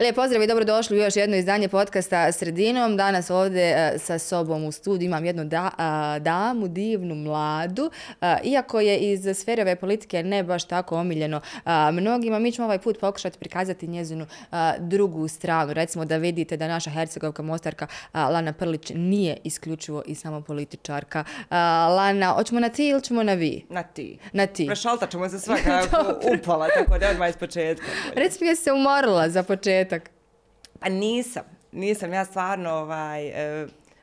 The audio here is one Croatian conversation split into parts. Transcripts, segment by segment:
Lijep pozdrav i dobrodošli u još jedno izdanje podcasta Sredinom. Danas ovdje sa sobom u studiju imam jednu damu, divnu, mladu. Iako je iz sfere ove politike ne baš tako omiljeno mnogima, mi ćemo ovaj put pokušati prikazati njezinu drugu stranu. Recimo da vidite da naša Hercegovka, Mostarka Lana Prlić nije isključivo i samo političarka. Lana, hoćemo na ti ili ćemo na vi? Na ti. Na ti. Prešaltat ćemo se svaka upala, tako da odmah iz početka. Recimo je se umorila za početak. Pa nisam. Ja stvarno,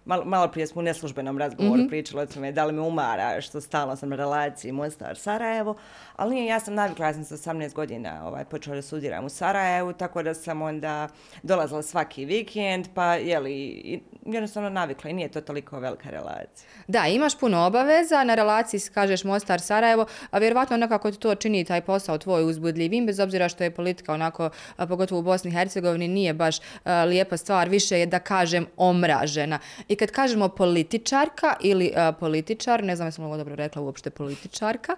malo prije smo u neslužbenom razgovoru pričala o tome da li me umara što stalno sam na relaciji Mostar-Sarajevo, ali nije, ja sam navikla, ja sam sa 18 godina počela da studiram u Sarajevu, tako da sam onda dolazila svaki vikend, pa jednostavno navikla i nije to toliko velika relacija. Da, imaš puno obaveza, na relaciji kažeš Mostar-Sarajevo, a vjerovatno nekako to čini taj posao tvoj uzbudljivim, bez obzira što je politika onako, pogotovo u Bosni i Hercegovini, nije baš lijepa stvar, više je da kažem omražena. I kad kažemo političarka ili političar, ne znam jesam li dobro rekla uopšte političarka,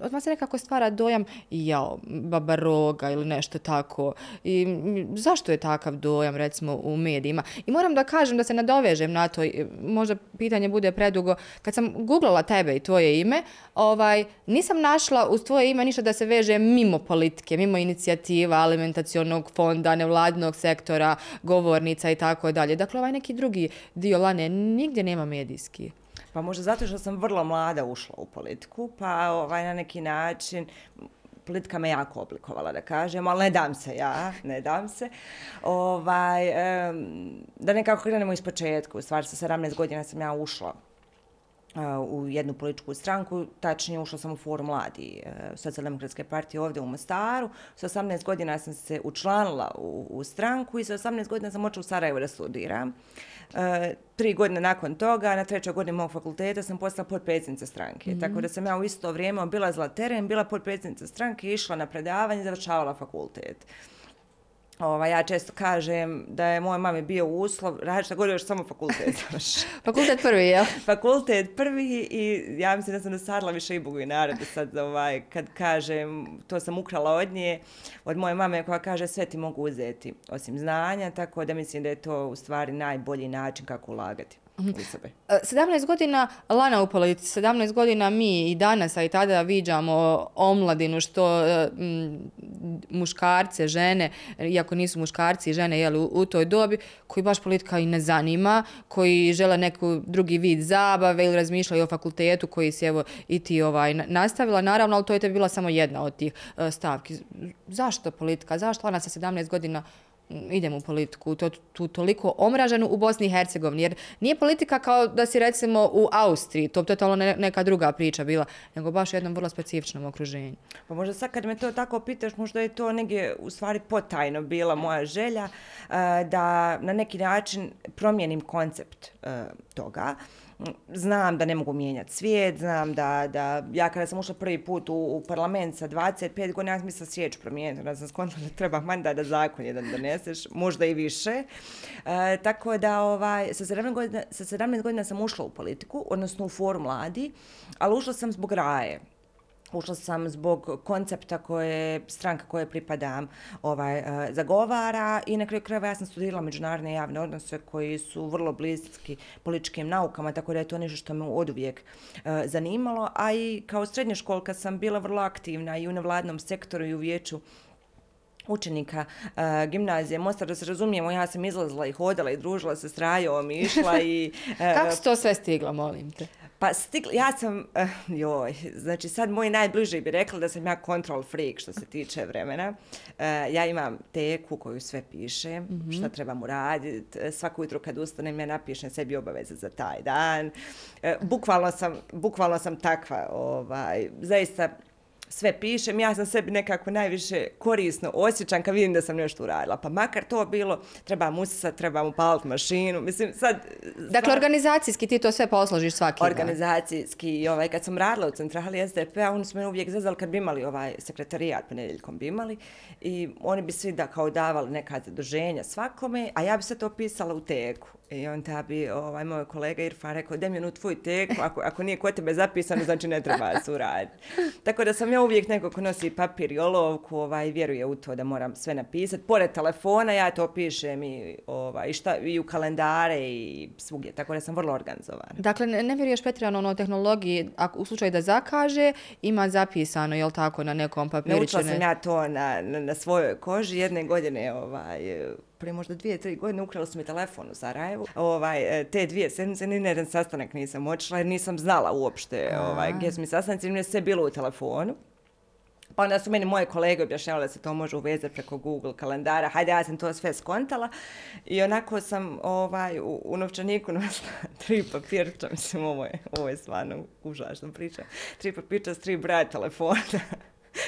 odmah se nekako stvara dojam jao, babaroga ili nešto tako. I zašto je takav dojam recimo u medijima? I moram da kažem da se nadovežem na to, možda pitanje bude predugo. Kad sam googlala tebe i tvoje ime, nisam našla uz tvoje ime ništa da se veže mimo politike, mimo inicijativa, alimentacionog fonda, nevladnog sektora, govornica i tako dalje. Dakle, neki drugi dio Lane nigdje nema medijski. Pa možda zato što sam vrlo mlada ušla u politiku, pa na neki način politika me jako oblikovala, da kažem, ali ne dam se. Da nekako krenemo iz početka, u stvari sa 17 godina sam ja ušla u jednu političku stranku, tačnije ušla sam u Forum mladi Socijaldemokratske partije ovdje u Mostaru. Sa 18 godina sam se učlanila u stranku i sa 18 godina sam počela u Sarajevu da studiram. 3 godine nakon toga, na 3. godini mog fakulteta, sam postala potpredsjednica stranke. Tako da sam ja u isto vrijeme obilazila teren, bila potpredsjednica stranke, išla na predavanje i završavala fakultet. Ja često kažem da je moj mami bio uslov, radi šta god još samo fakultet. Fakultet prvi, jel? Fakultet prvi i ja mislim da sam dosadila više i Bogu i narodu sad kad kažem, to sam ukrala od nje, od moje mame koja kaže sve ti mogu uzeti osim znanja, tako da mislim da je to u stvari najbolji način kako ulagati. 17 godina Lana u politici, 17 godina mi i danas, a i tada viđamo omladinu, što muškarce, žene, iako nisu muškarci i žene u toj dobi, koji baš politika i ne zanima, koji žele neku drugi vid zabave ili razmišljaju o fakultetu koji si evo i ti nastavila, naravno, ali to je tebi bila samo jedna od tih stavki. Zašto politika? Zašto Lana sa 17 godina idemo u politiku, tu toliko omraženu u Bosni i Hercegovini, jer nije politika kao da si recimo u Austriji, to je totalno neka druga priča bila, nego baš u jednom vrlo specifičnom okruženju. Pa možda sad kad me to tako pitaš, možda je to negdje u stvari potajno bila moja želja da na neki način promijenim koncept toga. Znam da ne mogu mijenjati svijet, znam da ja kada sam ušla prvi put u parlament sa 25 godina, ja sam mislila svijet ću promijeniti, da sam skontala da treba mandat da zakon jedan doneseš, možda i više. Tako da sa 17 godina sam ušla u politiku, odnosno u Forum mladi, ali ušla sam zbog Raje. Ušla sam zbog koncepta stranka koje pripadam zagovara i na kraju krajeva ja sam studirala međunarodne javne odnose koji su vrlo bliski političkim naukama, tako da je to nešto što me oduvijek zanimalo, a i kao srednjoškolka sam bila vrlo aktivna i u nevladnom sektoru i u vijeću učenika gimnazije Mostar, da se razumijemo, ja sam izlazila i hodala i družila se s Rajom i išla i... Kako si to sve stigla, molim te? Pa ja sam, znači sad moji najbliži bi rekli da sam ja control freak što se tiče vremena. Ja imam teku koju sve pišem, šta trebam uraditi. Svako jutro kad ustanem ja napišem sebi obaveze za taj dan. Bukvalno sam takva, zaista sve pišem. Ja sam sebi nekako najviše korisno osjećam kad vidim da sam nešto uradila. Pa makar to bilo, trebam usisat, trebam upaliti mašinu. Mislim, sad... Dakle, organizacijski ti to sve posložiš svaki dan. Organizacijski. I kad sam radila u centrali SDP-a, oni su me uvijek zazvali kad bi imali sekretarijat, ponedjeljkom bi imali. I oni bi svi kao davali neka zaduženja svakome, a ja bi sve to pisala u teku. I onda bi moj kolega Irfan rekao, Demjanu, tvoj tek, ako nije kod tebe zapisano, znači ne treba suraditi. Tako da sam ja uvijek neko ko nosi papir i olovku, vjeruje u to da moram sve napisati. Pored telefona ja to pišem i u kalendare i svugdje, tako da sam vrlo organizovana. Dakle, ne vjeruješ pretirano tehnologiji, u slučaju da zakaže, ima zapisano, jel tako, na nekom papiriću? Naučila sam ja to na svojoj koži, jedne godine prije možda 2-3 godine ukrali su mi telefon u Sarajevu. Te 2 sedmice ni na jedan sastanak nisam otišla jer nisam znala uopšte gdje su mi sastanci, mi je sve bilo u telefonu. Pa onda su meni moje kolege objašnjavali da se to može uvezati preko Google kalendara. Hajde, ja sam to sve skontala i onako sam u novčaniku nosila 3 papirča. Mislim, ovo je stvarno užasno priča. 3 papirča s 3 broja telefona.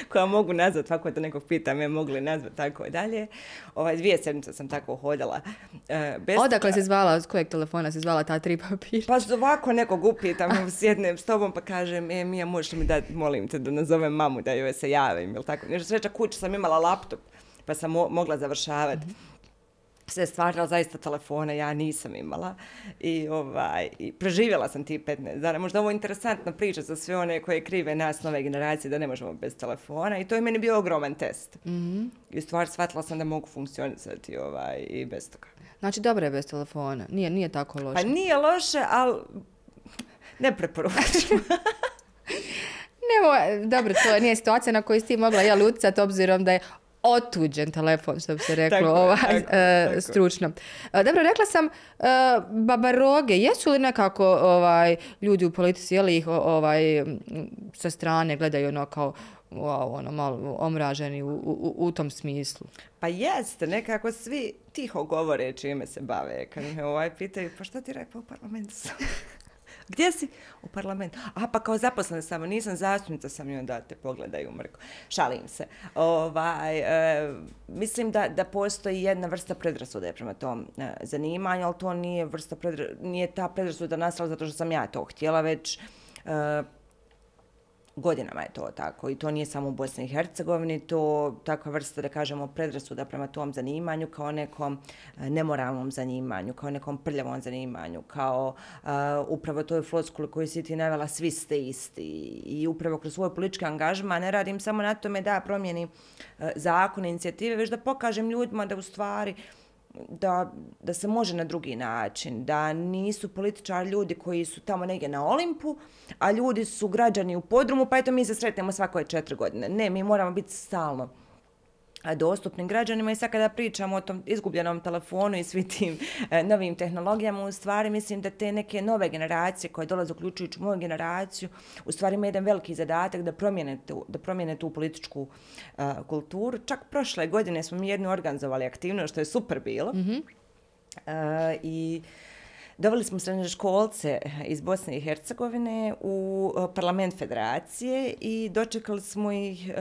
koja mogu nazvat, kako da nekog pita me mogu li nazvat, tako dalje. 2 sedmice sam tako hodala. Odakle si zvala, od kojeg telefona si zvala ta 3 papira? Pa ovako nekog upitam, sjednem s tobom pa kažem, Mija, možeš mi dati, molim te, da nazovem mamu da joj se javim, ili tako. Sreća kući sam imala laptop, pa sam mogla završavati. Sve stvarala, zaista telefona ja nisam imala i preživjela sam ti 15 dana. Možda ovo je interesantna priča za sve one koje krive nas nove generacije da ne možemo bez telefona i to je meni bio ogroman test. Mm-hmm. I u stvari shvatila sam da mogu funkcionisati i bez toga. Znači dobro je bez telefona, nije tako loše. Pa nije loše, ali ne preporučujem. Dobro, to nije situacija na koju si ti mogla utjecati obzirom da je otuđen telefon, što bi se reklo tako. Stručno. Dobro, rekla sam babaroge, jesu li nekako ljudi u politici, je li ih sa strane gledaju kao malo omraženi u tom smislu? Pa jeste, nekako svi tiho govore čime se bave. Kad me pitaju, pa što ti rekao u parlamentu sam? Gdje si? U parlamentu. A pa kao zaposlena samo, nisam zastupnica sam i onda te pogledaju mrko. Šalim se. Mislim da postoji jedna vrsta predrasude prema tom zanimanju, ali to nije ta predrasuda nastala zato što sam ja to htjela, već godinama je to tako i to nije samo u Bosni i Hercegovini, to takva vrsta, da kažemo, predrasuda prema tom zanimanju kao nekom nemoralnom zanimanju, kao nekom prljavom zanimanju, kao upravo toj floskuli koju si ti navela, svi ste isti, i upravo kroz svoj politički angažman ne radim samo na tome da promijenim zakone, inicijative, već da pokažem ljudima da u stvari da se može na drugi način, da nisu političari ljudi koji su tamo negdje na Olimpu, a ljudi su građani u podrumu, pa eto mi se sretnemo svakoj 4 godine. Ne, mi moramo biti stalno dostupnim građanima i sad kada pričamo o tom izgubljenom telefonu i svim tim novim tehnologijama, u stvari mislim da te neke nove generacije koje dolaze, uključujući moju generaciju, u stvari ima jedan veliki zadatak da promijene tu političku kulturu. Čak prošle godine smo mi jednu organizovali aktivnost, što je super bilo. Mm-hmm. I doveli smo srednjoškolce iz Bosne i Hercegovine u parlament federacije i dočekali smo ih,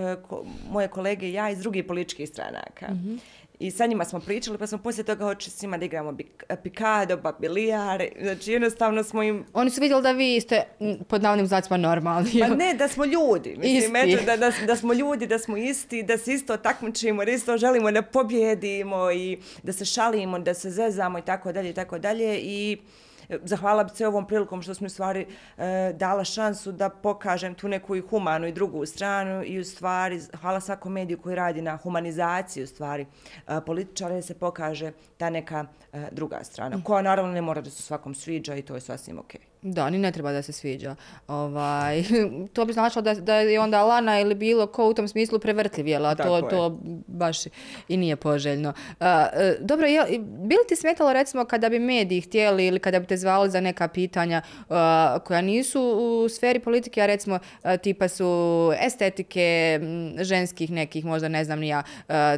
moje kolege i ja, iz drugih političkih stranaka. Mm-hmm. I sa njima smo pričali, pa smo poslije toga hoćeli s njima da igramo pikado, bilijar, znači jednostavno smo im... Oni su vidjeli da vi ste pod navodnim znacima normalni. Pa ne, da smo ljudi. Mislim, da smo ljudi, da smo isti, da se isto takmičimo, da isto želimo da pobjedimo i da se šalimo, da se zezamo i tako dalje i tako dalje. I zahvala bi se ovom prilikom što smo u stvari dala šansu da pokažem tu neku i humanu i drugu stranu i u stvari hvala svakom mediju koji radi na humanizaciji u stvari političara, da se pokaže ta neka druga strana, koja naravno ne mora da se svakom sviđa i to je sasvim okej. Da, ni ne treba da se sviđa. To bi značilo da je onda Lana ili bilo ko u tom smislu prevrtljivjela, a to baš i nije poželjno. Dobro, bi li ti smetalo recimo kada bi mediji htjeli ili kada bi te zvali za neka pitanja koja nisu u sferi politike, a recimo tipa su estetike, ženskih nekih, možda ne znam ni ja,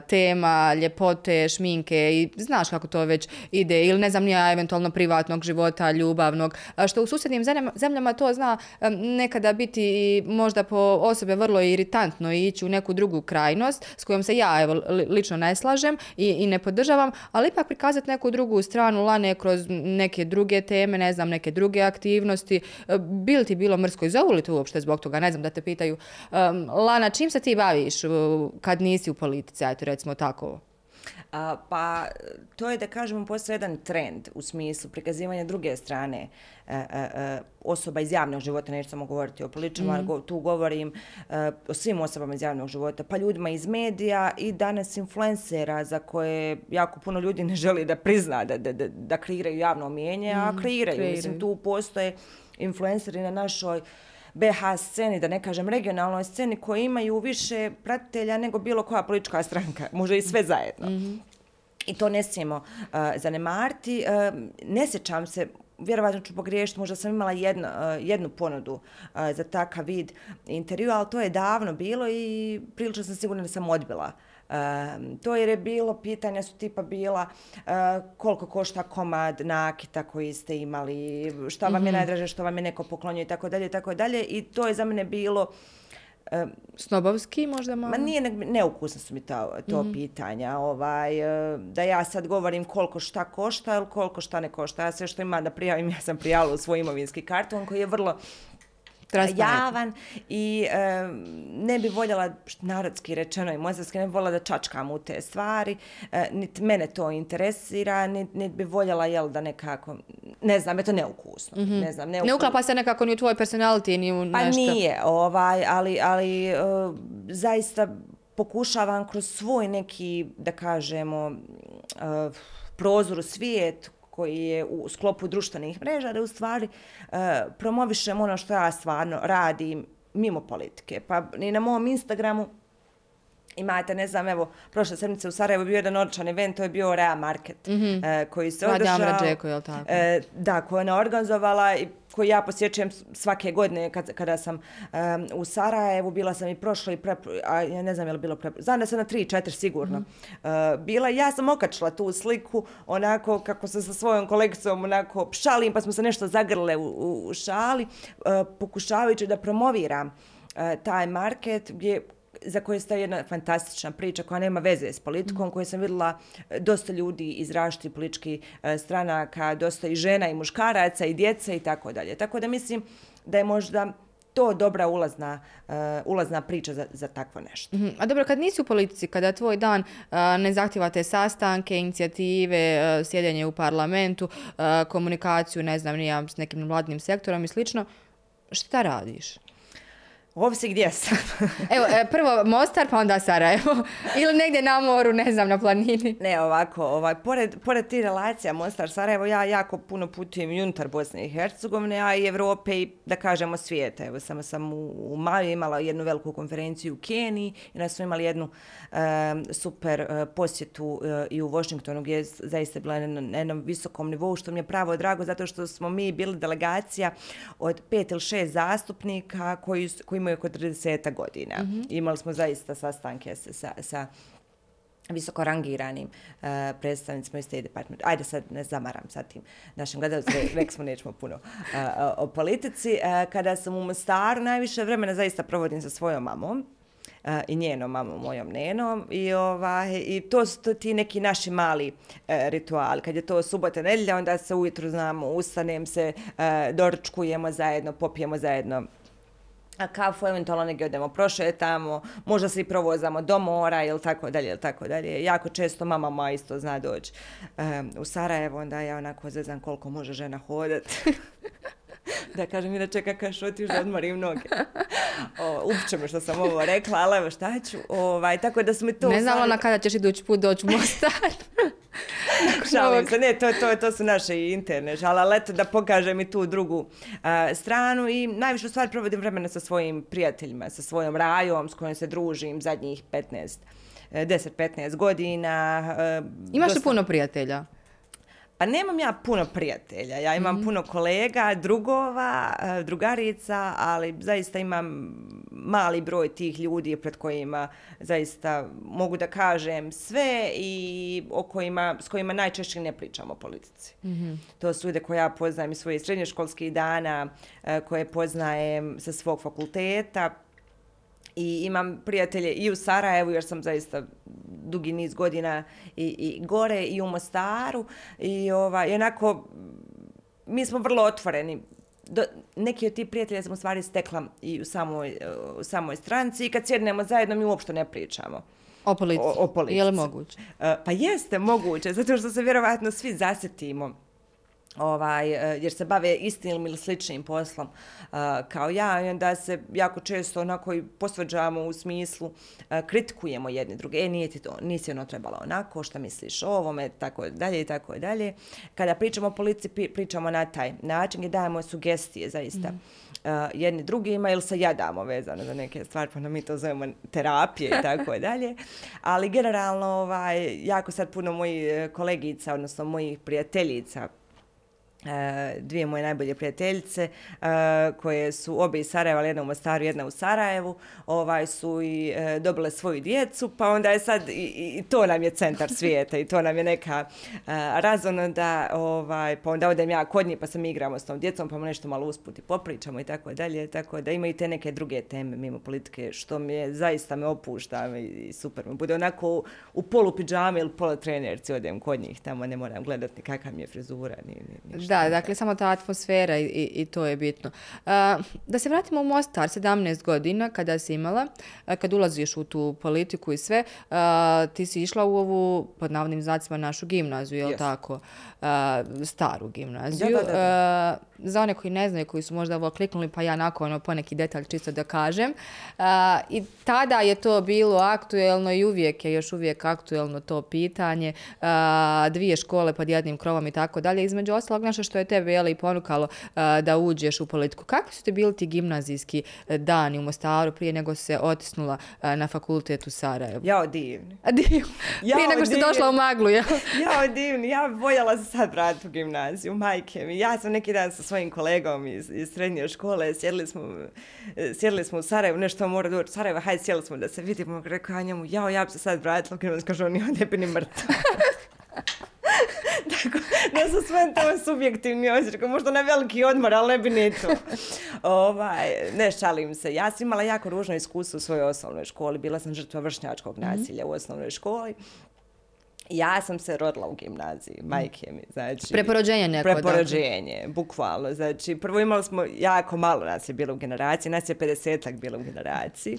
tema, ljepote, šminke i znaš kako to već ide, ili ne znam ni ja, eventualno privatnog života, ljubavnog, što u susjednim zemljama to zna nekada biti možda po osobe vrlo iritantno i ići u neku drugu krajnost s kojom se ja lično ne slažem i ne podržavam, ali ipak prikazati neku drugu stranu Lane kroz neke druge teme, ne znam, neke druge aktivnosti. Bi li ti bilo mrsko i zovu li te uopšte zbog toga? Ne znam, da te pitaju, Lana, čim se ti baviš kad nisi u politici, ajto recimo tako? Pa to je, da kažemo, postoji jedan trend u smislu prikazivanja druge strane osoba iz javnog života, neću samo govoriti o političarima, tu govorim o svim osobama iz javnog života, pa ljudima iz medija i danas influencera za koje jako puno ljudi ne želi da prizna da kreiraju javno mnijenje, a kreiraju. Mislim, tu postoje influenceri na našoj BH sceni, da ne kažem regionalnoj sceni, koji imaju više pratitelja nego bilo koja politička stranka, možda i sve zajedno. Mm-hmm. I to ne smijemo zanemariti. Ne sjećam se, vjerovatno ću pogriješiti, možda sam imala jednu ponudu za takav vid intervjua, ali to je davno bilo i prilično sam sigurna da sam odbila. To jer je bilo, pitanja su tipa bila koliko košta komad nakita koji ste imali, šta vam je najdraže, što vam je neko poklonio i tako dalje. I to je za mene bilo... Snobovski možda malo? Ma nije, neukusno su mi to pitanja. Da ja sad govorim koliko šta košta ili koliko šta ne košta. Ja sve što imam da prijavim, ja sam prijavila u svoj imovinski karton koji je vrlo... javan i ne bi voljela, narodski rečeno i mozarski, ne bi voljela da čačkam u te stvari, niti mene to interesira, niti bi voljela, da nekako, ne znam, je to neukusno. Mm-hmm. Ne uklapa se nekako ni u tvoj personality, ni u nešto. Pa nije, ali zaista pokušavam kroz svoj neki, da kažemo, prozor u svijet, koji je u sklopu društvenih mreža, da u stvari promovišem ono što ja stvarno radim mimo politike. Pa i na mom Instagramu imate, prošle sedmice u Sarajevu bio jedan odličan event, to je bio Rea Market, koji se održao. Džeko, je li tako? Da, koju ona organizovala i koju ja posjećujem svake godine kada sam u Sarajevu. Bila sam i prošla znam da sam na 3-4 sigurno. Bila, ja sam okačila tu sliku onako kako se sa svojom kolegicom onako šalim, pa smo se nešto zagrle u šali, pokušavajući da promoviram taj market za koje stoji jedna fantastična priča koja nema veze s politikom, koju sam vidjela dosta ljudi iz različitih političkih stranaka, dosta i žena i muškaraca i djece i tako dalje. Tako da mislim da je možda to dobra ulazna priča za takvo nešto. A dobro, kad nisi u politici, kada tvoj dan ne zahtijeva te sastanke, inicijative, sjedenje u parlamentu, komunikaciju, s nekim nevladinim sektorom i slično, šta radiš? Ovisi gdje sam. Evo, prvo Mostar, pa onda Sarajevo. Ili negdje na moru, na planini. Ne, ovako, pored ti relacija Mostar-Sarajevo, ja jako puno putujem i unutar Bosne i Hercegovine, a i Evrope i, da kažemo, svijeta. Evo, samo sam u maju imala jednu veliku konferenciju u Keniji i nas smo imali jednu super posjetu i u Washingtonu, gdje je zaista bila na jednom visokom nivou, što mi je pravo drago, zato što smo mi bili delegacija od 5 ili 6 zastupnika koji imaju oko 30 godina. Imali smo zaista sastanke sa visoko rangiranim predstavnicima iz State Department. Ajde sad, ne zamaram sa tim našim gledalcima, rekli smo nećemo puno o politici. Kada sam u Mostaru, najviše vremena zaista provodim sa svojom mamom i njenom mamom, mojom nenom. I to su ti neki naši mali rituali. Kad je to subota, nedjelja, onda se ujutru ustanem se, doručkujemo zajedno, popijemo zajedno kafu, eventualno negdje odemo prošetamo, možda se i provozamo do mora ili tako dalje. Jako često mama moja isto zna doći u Sarajevo, onda ja onako zezam koliko može žena hodati. Da kažem, inače kakaš otiš da odmorim noge. Uopće me što sam ovo rekla, ali evo šta ću. Tako da su mi to... Ne znam ona kada ćeš idući put doći u Mostar. Šalim se, ne, to su naše interne žale, ali eto da pokažem i tu drugu stranu i najviše u stvari provodim vremena sa svojim prijateljima, sa svojom rajom s kojom se družim zadnjih 10-15 godina. Imaš li puno prijatelja? Pa nemam ja puno prijatelja, ja imam puno kolega, drugova, drugarica, ali zaista imam mali broj tih ljudi pred kojima zaista mogu da kažem sve i s kojima najčešće ne pričam o politici. To su ljude koje ja poznajem iz svojih srednjoškolskih dana, koje poznajem sa svog fakulteta. I imam prijatelje i u Sarajevu, jer sam zaista dugi niz godina i gore, i u Mostaru. I onako, mi smo vrlo otvoreni. Neki od tih prijatelja sam u stvari stekla i u samoj stranci. I kad sjednemo zajedno, mi uopšte ne pričamo. o politici. Je li moguće? Pa jeste moguće, zato što se vjerovatno svi zasjetimo jer se bave istim ili sličnim poslom kao ja, i onda se jako često onako i posvađamo u smislu kritikujemo jedni druge, nisi ono trebala onako, šta misliš o ovome, tako dalje i tako dalje. Kada pričamo o politici, pričamo na taj način i dajemo sugestije zaista jedni drugima ili se jadamo vezano za neke stvari, pa mi to zovemo terapije i tako dalje. Ali generalno jako sad puno mojih kolegica, odnosno mojih prijateljica, dvije moje najbolje prijateljice koje su obje iz Sarajeva, ali jedna u Mostaru, jedna u Sarajevu, su i dobile svoju djecu, pa onda je sad i to nam je centar svijeta i to nam je neka razona da, pa onda odem ja kod njih pa se mi igramo s tom djecom, pa mu nešto malo usput i popričamo i tako dalje, tako da imaju te neke druge teme mimo politike, što mi je, zaista me opušta i super mi bude, onako u polu pidžame ili polu trenerci odem kod njih, tamo ne moram gledati kakva mi je frizura, ni da, dakle, samo ta atmosfera i to je bitno. Da se vratimo u Mostar, 17 godina kada si imala, kad ulaziš u tu politiku i sve, ti si išla u ovu, pod navodnim znacima, našu gimnaziju, je li tako? Staru gimnaziju. Da. Za one koji ne znaju, koji su možda ovo kliknuli, pa ja nakon poneki detalj čisto da kažem. I tada je to bilo aktuelno i uvijek je još uvijek aktuelno to pitanje. Dvije škole pod jednim krovom i tako dalje. Između ostalog, nešto što je tebe i ponukalo da uđeš u politiku. Kakvi su te bili ti gimnazijski dani u Mostaru prije nego se otisnula na fakultet u Sarajevu? Jao divni. Prije nego što je došla u maglu. Jao divni. Ja voljela se sad vratiti u gimnaziju, majke mi. Ja sam neki dan sa svojim kolegom iz srednje škole, sjedili smo u Sarajevu, nešto mora doći u Sarajevo, hajde sjeli smo da se vidimo, rekao ja njemu, ja bi se sad vratila, kada on kaže, on je ne bi ni mrtav. Tako, ne sa svojim tome subjektivni osjećaj, možda na veliki odmor, ali ne bi ni to. Ne šalim se, ja sam imala jako ružno iskustvo u svojoj osnovnoj školi, bila sam žrtva vršnjačkog nasilja u osnovnoj školi. Ja sam se rodila u gimnaziji, majke mi, znači... Preporođenje neko, da. Preporođenje, bukvalno, znači, prvo imali smo, jako malo nas je bilo u generaciji, nas je 50-ak bilo u generaciji,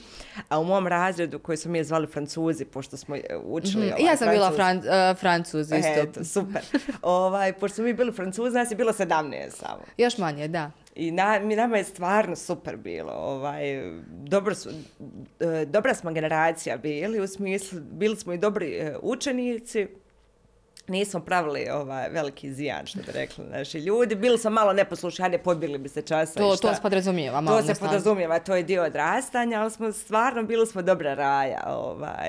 a u mom razredu, koji su mi zvali Francuzi, pošto smo učili... Ja sam bila Francuz, isto. Eto, super. Pošto smo mi bili Francuzi, nas je bilo 17 samo. Još manje, da. I nama je stvarno super bilo. Dobra smo generacija bili, u smislu bili smo i dobri učenici. Nismo pravili veliki zijan, što bi rekli naši ljudi. Bili smo malo neposlušni, ajde pobili bi se časa. To se podrazumijeva. To je dio odrastanja, ali smo stvarno bili dobra raja.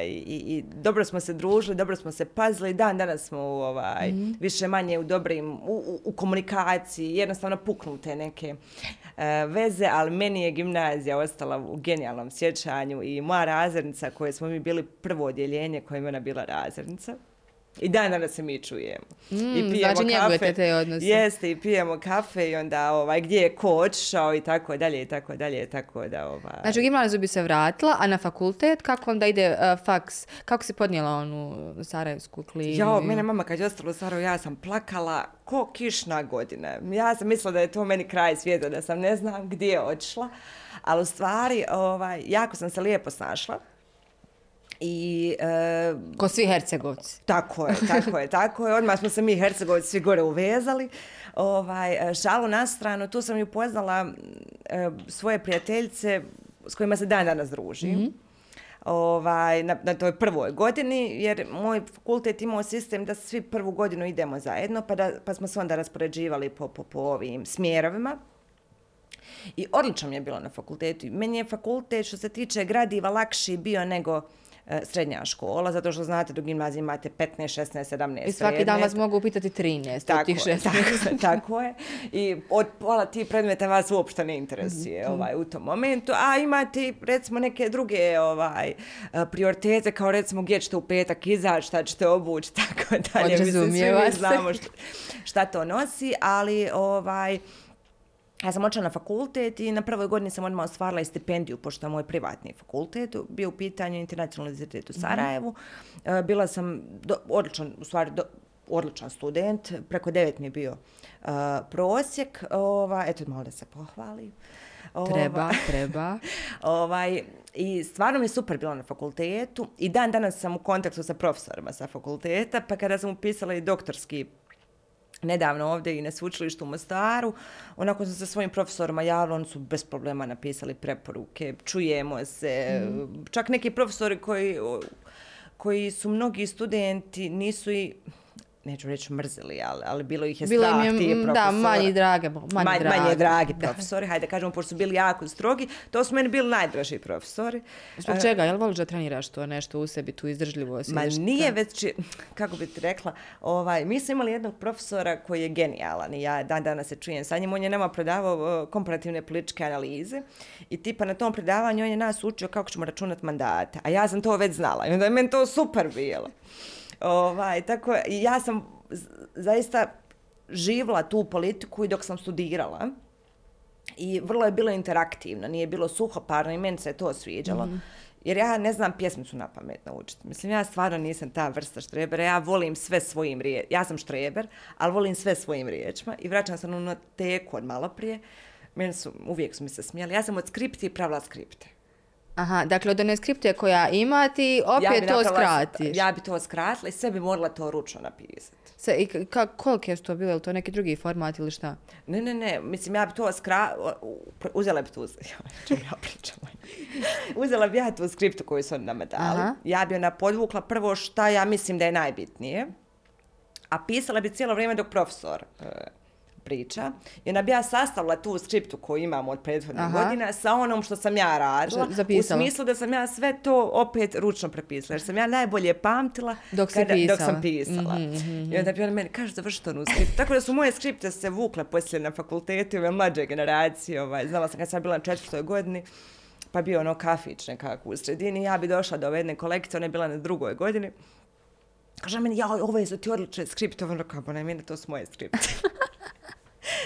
I dobro smo se družili, dobro smo se pazili. Danas smo više manje u dobrim, u komunikaciji, jednostavno puknute neke veze, ali meni je gimnazija ostala u genijalnom sjećanju i moja razrednica koje smo mi bili prvo odjeljenje kojim je ona bila razrednica. I danas se mi čujemo. I pijemo kafe. Znači njegujete te odnose. Jeste, i pijemo kafe i onda gdje je ko odšao i tako dalje i tako dalje. Znači u gimnaziju bi se vratila, a na fakultet kako onda ide faks? Kako si podnijela onu sarajevsku klimu? Mene mama kad je ostala u Sarajevu, ja sam plakala ko kišna godina. Ja sam mislila da je to meni kraj svijeta, da sam ne znam gdje odšla. Ali u stvari jako sam se lijepo snašla. Ko svi Hercegovci. Tako je. Odmah smo se mi Hercegovci svi gore uvezali. Šalu na stranu, tu sam ju poznala svoje prijateljice s kojima se danas družim. Na toj prvoj godini, jer moj fakultet imao sistem da svi prvu godinu idemo zajedno, pa smo se onda raspoređivali po ovim smjerovima. I odlično mi je bilo na fakultetu. Meni je fakultet što se tiče gradiva lakši bio nego srednja škola, zato što znate da u gimnaziji imate 15, 16, 17. I svaki dan vas mogu upitati 13 od tih 16. Tako je. I od pola tih predmeta vas uopšte ne interesuje u tom momentu. A imate recimo neke druge prioritete, kao recimo gdje ćete u petak izaći, šta ćete obući, tako dalje. Odrazumijeva se. Znamo šta to nosi, ali ja sam odšla na fakultet i na prvoj godini sam odmah ostvarila i stipendiju, pošto je moj privatni fakultet bio u pitanju International Universitet u Sarajevu. Bila sam odličan student, preko 9 mi je bio prosjek, eto malo da se pohvalim. Treba. I stvarno mi je super bilo na fakultetu i dan danas sam u kontaktu sa profesorima sa fakulteta, pa kada sam upisala i doktorski nedavno ovdje i na sveučilištu u Mostaru, onako sam sa svojim profesorima javila, oni su bez problema napisali preporuke, čujemo se, čak neki profesori koji su mnogi studenti nisu i, neću reći mrzili, ali bilo ih je strah tih profesora. Da, manje dragi profesori, hajde kažemo, pošto su bili jako strogi, to su meni bili najdraži profesori. Zbog čega? Jel voliš da treniraš to nešto u sebi, tu izdržljivost? Ma nije već, kako bi ti rekla, mi smo imali jednog profesora koji je genijalan i ja danas se čujem sa njim, on je nama predavao komparativne političke analize i tipa na tom predavanju on je nas učio kako ćemo računati mandate, a ja sam to već znala i onda je meni to super bilo. Tako, ja sam zaista živjela tu politiku i dok sam studirala i vrlo je bilo interaktivno, nije bilo suhoparno i meni se je to sviđalo. Jer ja ne znam pjesmicu napamet naučiti. Mislim, ja stvarno nisam ta vrsta štrebera, ja volim sve svojim riječima, ja sam štreber, ali volim sve svojim riječima i vraćam se na teku od malo prije. Uvijek su mi se smijeli, ja sam od skripti pravila skripte. Aha, dakle, od one skripte koja ima ti, opet to skratiš. Ja bi to skratila i sve bi morala to ručno napisati. Koliko je to bilo? Je li to neki drugi format ili šta? Ne, mislim, ja bi to skratila, uzela bi ja tu skriptu koju su oni nama dali. Aha. Ja bi ona podvukla prvo šta ja mislim da je najbitnije, a pisala bi cijelo vrijeme dok profesor priča. I onda bi ja sastavila tu skriptu koju imam od prethodne godine sa onom što sam ja radila. Zapisala. U smislu da sam ja sve to opet ručno prepisala. Jer sam ja najbolje pamtila dok sam pisala. I onda bi on meni, kaže, završi to onu skriptu. Tako da su moje skripte se vukle poslije na fakultetu, ove mlađe generacije. Znala sam kad sam bila na 4. godini, pa bio ono kafić nekako u sredini. Ja bi došla do ove jedne kolekcije, ona je bila na 2. godini. Kaže meni, jao, ove su ti odlične skripte. Ono kao, meni to su moje skripte.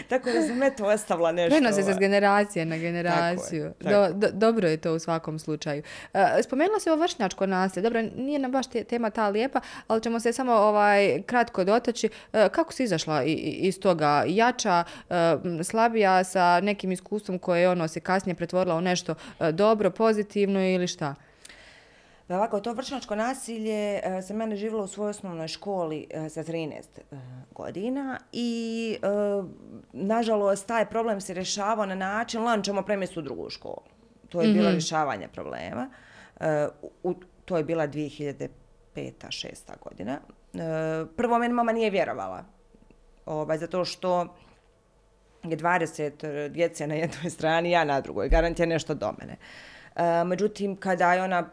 Tako da sam eto ostavila nešto. Prenose se s generacije na generaciju. Tako je. Dobro je to u svakom slučaju. Spomenula se o vršnjačko nasilje. Dobro, nije nam baš tema ta lijepa, ali ćemo se samo kratko dotaći. Kako si izašla iz toga? Jača, slabija, sa nekim iskustvom koje se kasnije pretvorila u nešto dobro, pozitivno ili šta? Ovako, to vršnjačko nasilje sam ja doživjela u svojoj osnovnoj školi sa 13 godina i nažalost taj problem se rješavao na način lančamo premjesti u drugu školu. To je bilo rješavanje problema. To je bila 2005. 2006. godina. Prvo, meni mama nije vjerovala zato što je 20 djece na jednoj strani, ja na drugoj. Garant je nešto do mene. Međutim, kada je ona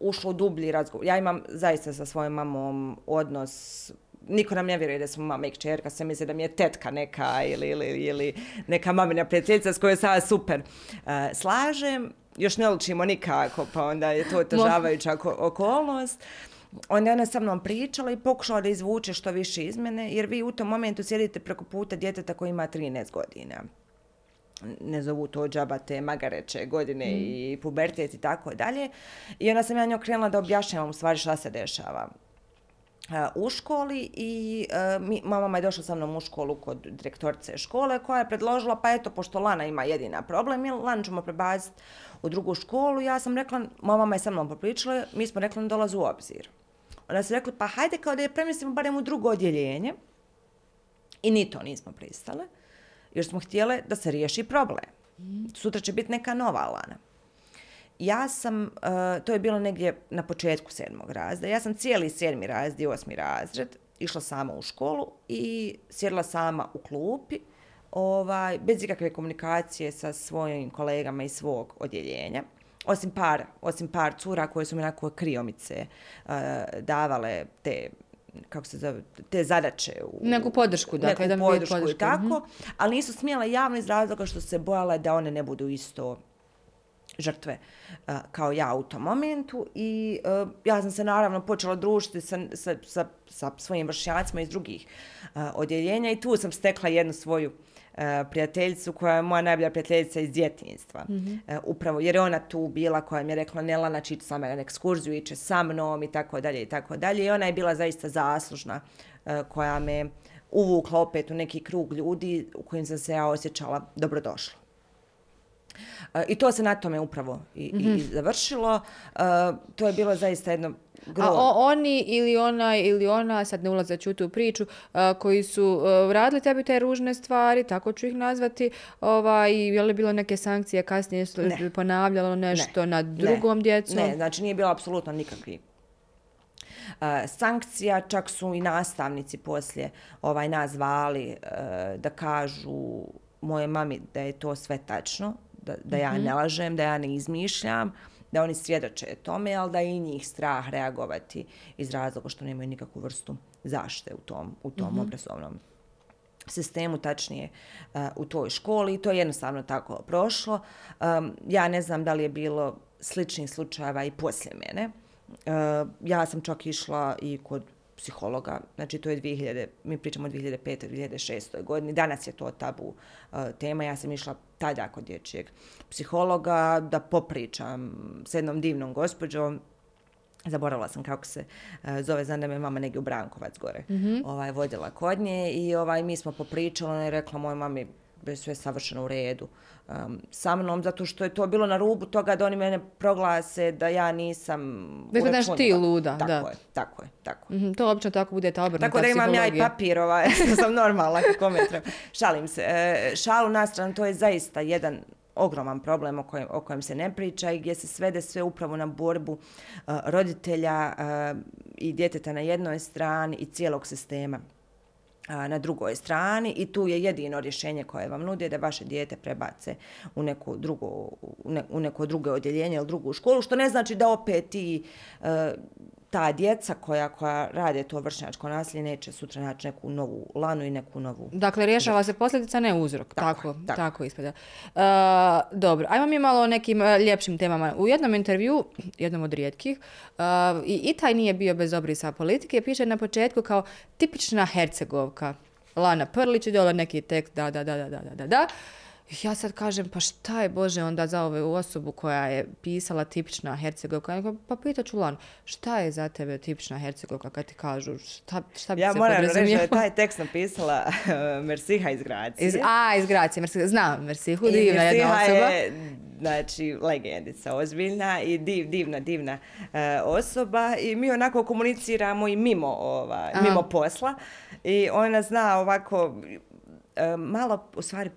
ušlo u dublji razgovor. Ja imam zaista sa svojom mamom odnos, niko nam ne vjeruje da smo mama i kćerka, sve misle da mi je tetka neka ili neka mamina prijateljica s kojoj sam super slažem. Još ne ličimo nikako, pa onda je to otežavajuća okolnost. Onda je ona sa mnom pričala i pokušala da izvuče što više iz mene, jer vi u tom momentu sjedite preko puta djeteta koji ima 13 godina. Ne zovu to džabate, magareće, godine i pubertet i tako dalje. I onda sam ja njoj krenula da objašnjavam u stvari šta se dešava u školi i mama je došla sa mnom u školu kod direktorice škole koja je predložila, pa eto, pošto Lana ima jedina problem, Lanu ćemo prebaciti u drugu školu. Ja sam rekla, mama je sa mnom popričala, mi smo rekli ne dolazi u obzir. Onda su rekli, pa hajde kao da je premislimo barem u drugo odjeljenje. I ni to nismo pristale. Jer smo htjele da se riješi problem. Sutra će biti neka nova Lana. Ja sam, to je bilo negdje na početku 7. razreda, ja sam cijeli 7. razred i 8. razred išla sama u školu i sjedla sama u klupi, bez ikakve komunikacije sa svojim kolegama iz svog odjeljenja. Osim par cura koje su mi onako kriomice davale te te zadaće. Neku podršku, dakle. Neku podršku i tako, ali nisu smjele javno iz razloga što se bojala da one ne budu isto žrtve kao ja u tom momentu i ja sam se naravno počela družiti sa svojim vršnjacima iz drugih odjeljenja i tu sam stekla jednu svoju prijateljicu koja je moja najbolja prijateljica iz djetinjstva. Upravo, jer je ona tu bila koja mi je rekla ne Lana će ići sa mnom na ekskurziju, iće sa mnom i tako dalje i tako dalje. I ona je bila zaista zaslužna koja me uvukla opet u neki krug ljudi u kojim sam se ja osjećala dobrodošla. I to se na tome upravo i završilo. To je bilo zaista jedno grozno. A oni ili ona sad ne ulazeći u tu priču, koji su radili tebi te ružne stvari, tako ću ih nazvati, je li bilo neke sankcije kasnije, jesu li ponavljalo nešto nad drugom djecom? Ne, znači nije bilo apsolutno nikakvih sankcija, čak su i nastavnici poslije nas zvali da kažu moje mami da je to sve tačno, da ja ne lažem, da ja ne izmišljam, da oni svjedoče tome, ali da je i njih strah reagovati iz razloga što nemaju nikakvu vrstu zaštite u tom obrazovnom sistemu, tačnije u toj školi, i to je jednostavno tako prošlo. Ja ne znam da li je bilo sličnih slučajeva i poslije mene. Ja sam čak išla i kod psihologa, znači to je mi pričamo o 2005. 2006. godini, danas je to tabu tema, ja sam išla tada kod dječjeg psihologa da popričam s jednom divnom gospođom, zaboravila sam kako se zove, znam da me mama negdje u Brankovac gore vodila kod nje, i mi smo popričali, ona je rekla moj mami sve savršeno u redu sa mnom, zato što je to bilo na rubu toga da oni mene proglase da ja nisam uračunila. Dakle, ti luda. Tako je. To obično tako bude ta obrnuta psihologija. Tako da imam ja i papir, sam normalna kako me treba. Šalim se. Šalu na stranu, to je zaista jedan ogroman problem o kojem se ne priča i gdje se svede sve upravo na borbu roditelja i djeteta na jednoj strani i cijelog sistema na drugoj strani, i tu je jedino rješenje koje vam nude da vaše dijete prebace u neko drugo odjeljenje ili drugu školu, što ne znači da opet ta djeca koja rade to vršnjačko nasilje neće sutra naći neku novu lanu i neku novu... Dakle, rješava se posljedica, ne uzrok. Tako ispada. Dobro, ajmo mi malo o nekim ljepšim temama. U jednom intervju, jednom od rijetkih, i taj nije bio bez obrisa politike, piše na početku kao tipična Hercegovka. Lana Prlić, i dole neki tekst, da. Ja sad kažem, pa šta je Bože onda za ovu osobu koja je pisala tipična Hercegovka? Pa pitaću Lanu, šta je za tebe tipična Hercegovka kad ti kažu šta bi se podrazumijelo? Ja moram reći da je taj tekst napisala Mersiha iz Gracije. Iz Gracije, Mersiha. Znam Mersihu, divna jedna osoba. Je, znači, legendica, ozbiljna i divna osoba, i mi onako komuniciramo i mimo posla, i ona zna ovako malo, u stvari,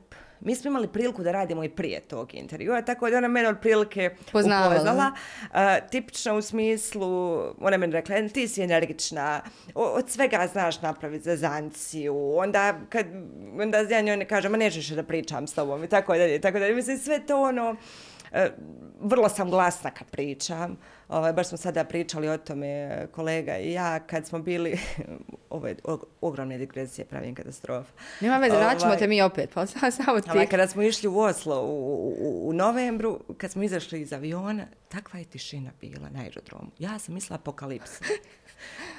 mi smo imali priliku da radimo i prije tog intervjua, tako da ona mene od prilike upoznala. Tipično u smislu, ona meni rekla, ti si energična, od svega znaš napraviti zazanciju, onda ja njoj ne kažem, ma nećeš da pričam s tobom, i tako dalje, tako dalje. Mislim, sve to vrlo sam glasna kad pričam. Baš smo sada pričali o tome, kolega i ja, kad smo bili... ogromne digresije, pravim katastrofa. Nema veze, račimo te mi opet, pa samo ti. Kada smo išli u Oslo u novembru, kad smo izašli iz aviona, takva je tišina bila na aerodromu. Ja sam mislila apokalipsa.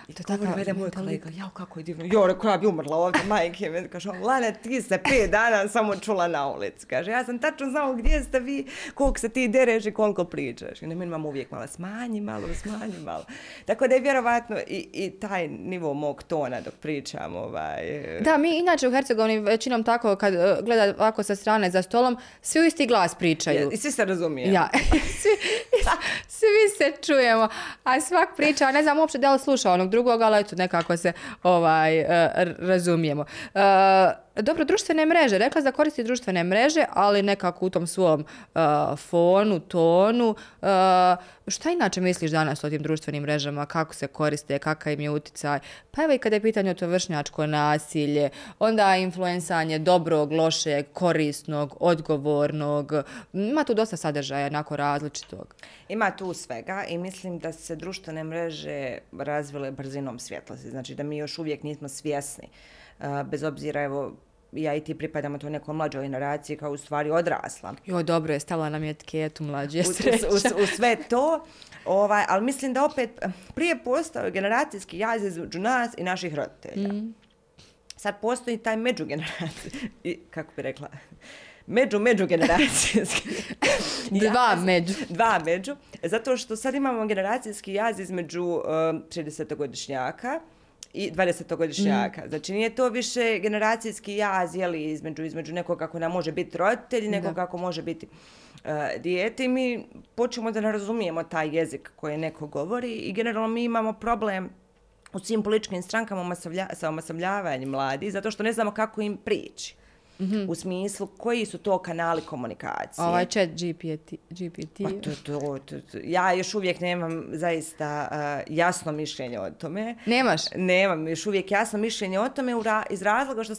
I to tako vede moj kolega, jao kako je divno, koja bi umrla ovdje, majke me, kaže, Lana, ti se 5 dana samo čula na ulici, kaže, ja sam tačno znao gdje ste vi, koliko se ti dereš i koliko pričaš, i meni mama uvijek malo smanji malo, tako da je vjerovatno i taj nivo mog tona dok pričam Da, mi inače u Hercegovini većinom tako, kad gleda ovako sa strane za stolom, svi u isti glas pričaju. I svi se razumijemo. Ja, svi se čujemo, a svak priča, ne znam uopće da li sluša onog drugog, ali eto, nekako se razumijemo. Dobro, društvene mreže. Rekla sam da koristi društvene mreže, ali nekako u tom svom fonu, tonu. Šta inače misliš danas o tim društvenim mrežama? Kako se koriste? Kakav im je uticaj? Pa evo, i kada je pitanje to vršnjačko nasilje, onda influensanje dobrog, lošeg, korisnog, odgovornog. Ima tu dosta sadržaja, onako različitog. Ima tu svega, i mislim da se društvene mreže razvile brzinom svjetlosti. Znači da mi još uvijek nismo svjesni. Bez obzira, evo, ja i ti pripadamo toj nekoj mlađoj generaciji kao u stvari odrasla. Jo, dobro je, stavila nam je etiketu mlađe sreća. U sve to, ali mislim da opet prije postao generacijski jaz između nas i naših roditelja. Sad postoji taj međugeneracijski, kako bi rekla, međugeneracijski. Dva među. Zato što sad imamo generacijski jaz između 30-godišnjaka i 20-godišnjaka. Znači nije to više generacijski jaz, jeli, između nekoga kako nam može biti roditelj i nekoga kako može biti dijete. Mi počnemo da ne razumijemo taj jezik koji neko govori i generalno mi imamo problem u svim političkim strankama sa omasovljavanjem mladi, zato što ne znamo kako im prići. Mm-hmm. U smislu koji su to kanali komunikacije. Ovaj chat GPT. Pa to. Ja još uvijek nemam zaista jasno mišljenje o tome. Nemaš? Nemam još uvijek jasno mišljenje o tome iz razloga što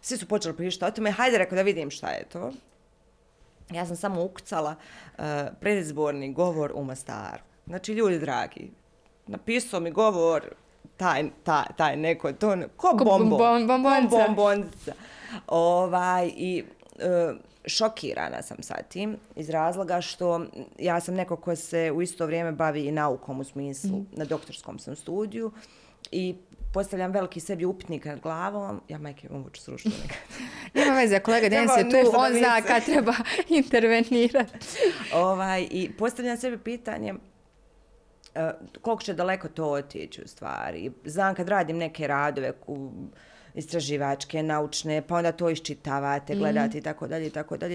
svi su počeli pričati o tome. Hajde, rekao da vidim šta je to. Ja sam samo ukucala predizborni govor u Mostaru. Znači, ljudi dragi, napisao mi govor taj neko, to ko bombonca. Šokirana sam sa tim iz razloga što ja sam neko ko se u isto vrijeme bavi i naukom u smislu, na doktorskom sam studiju i postavljam veliki sebi upitnik nad glavom. Ja majke, ovo ću srušiti nekad. Nema veze, kolega Denis je tu, on zna kad treba intervenirati. I postavljam sebi pitanje koliko će daleko to otići u stvari. Znam kad radim neke radove istraživačke, naučne, pa onda to iščitavate, gledate i tako dalje.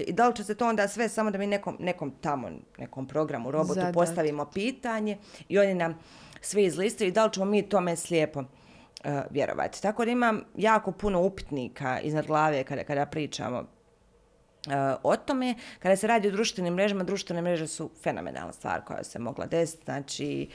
I da li će se to onda sve samo da mi nekom programu, robotu postavimo pitanje i oni nam sve izlistaju i da li ćemo mi tome slijepo vjerovati. Tako da imam jako puno upitnika iznad glave kada pričamo o tome. Kada se radi o društvenim mrežama, društvene mreže su fenomenalna stvar koja se mogla desiti. Znači,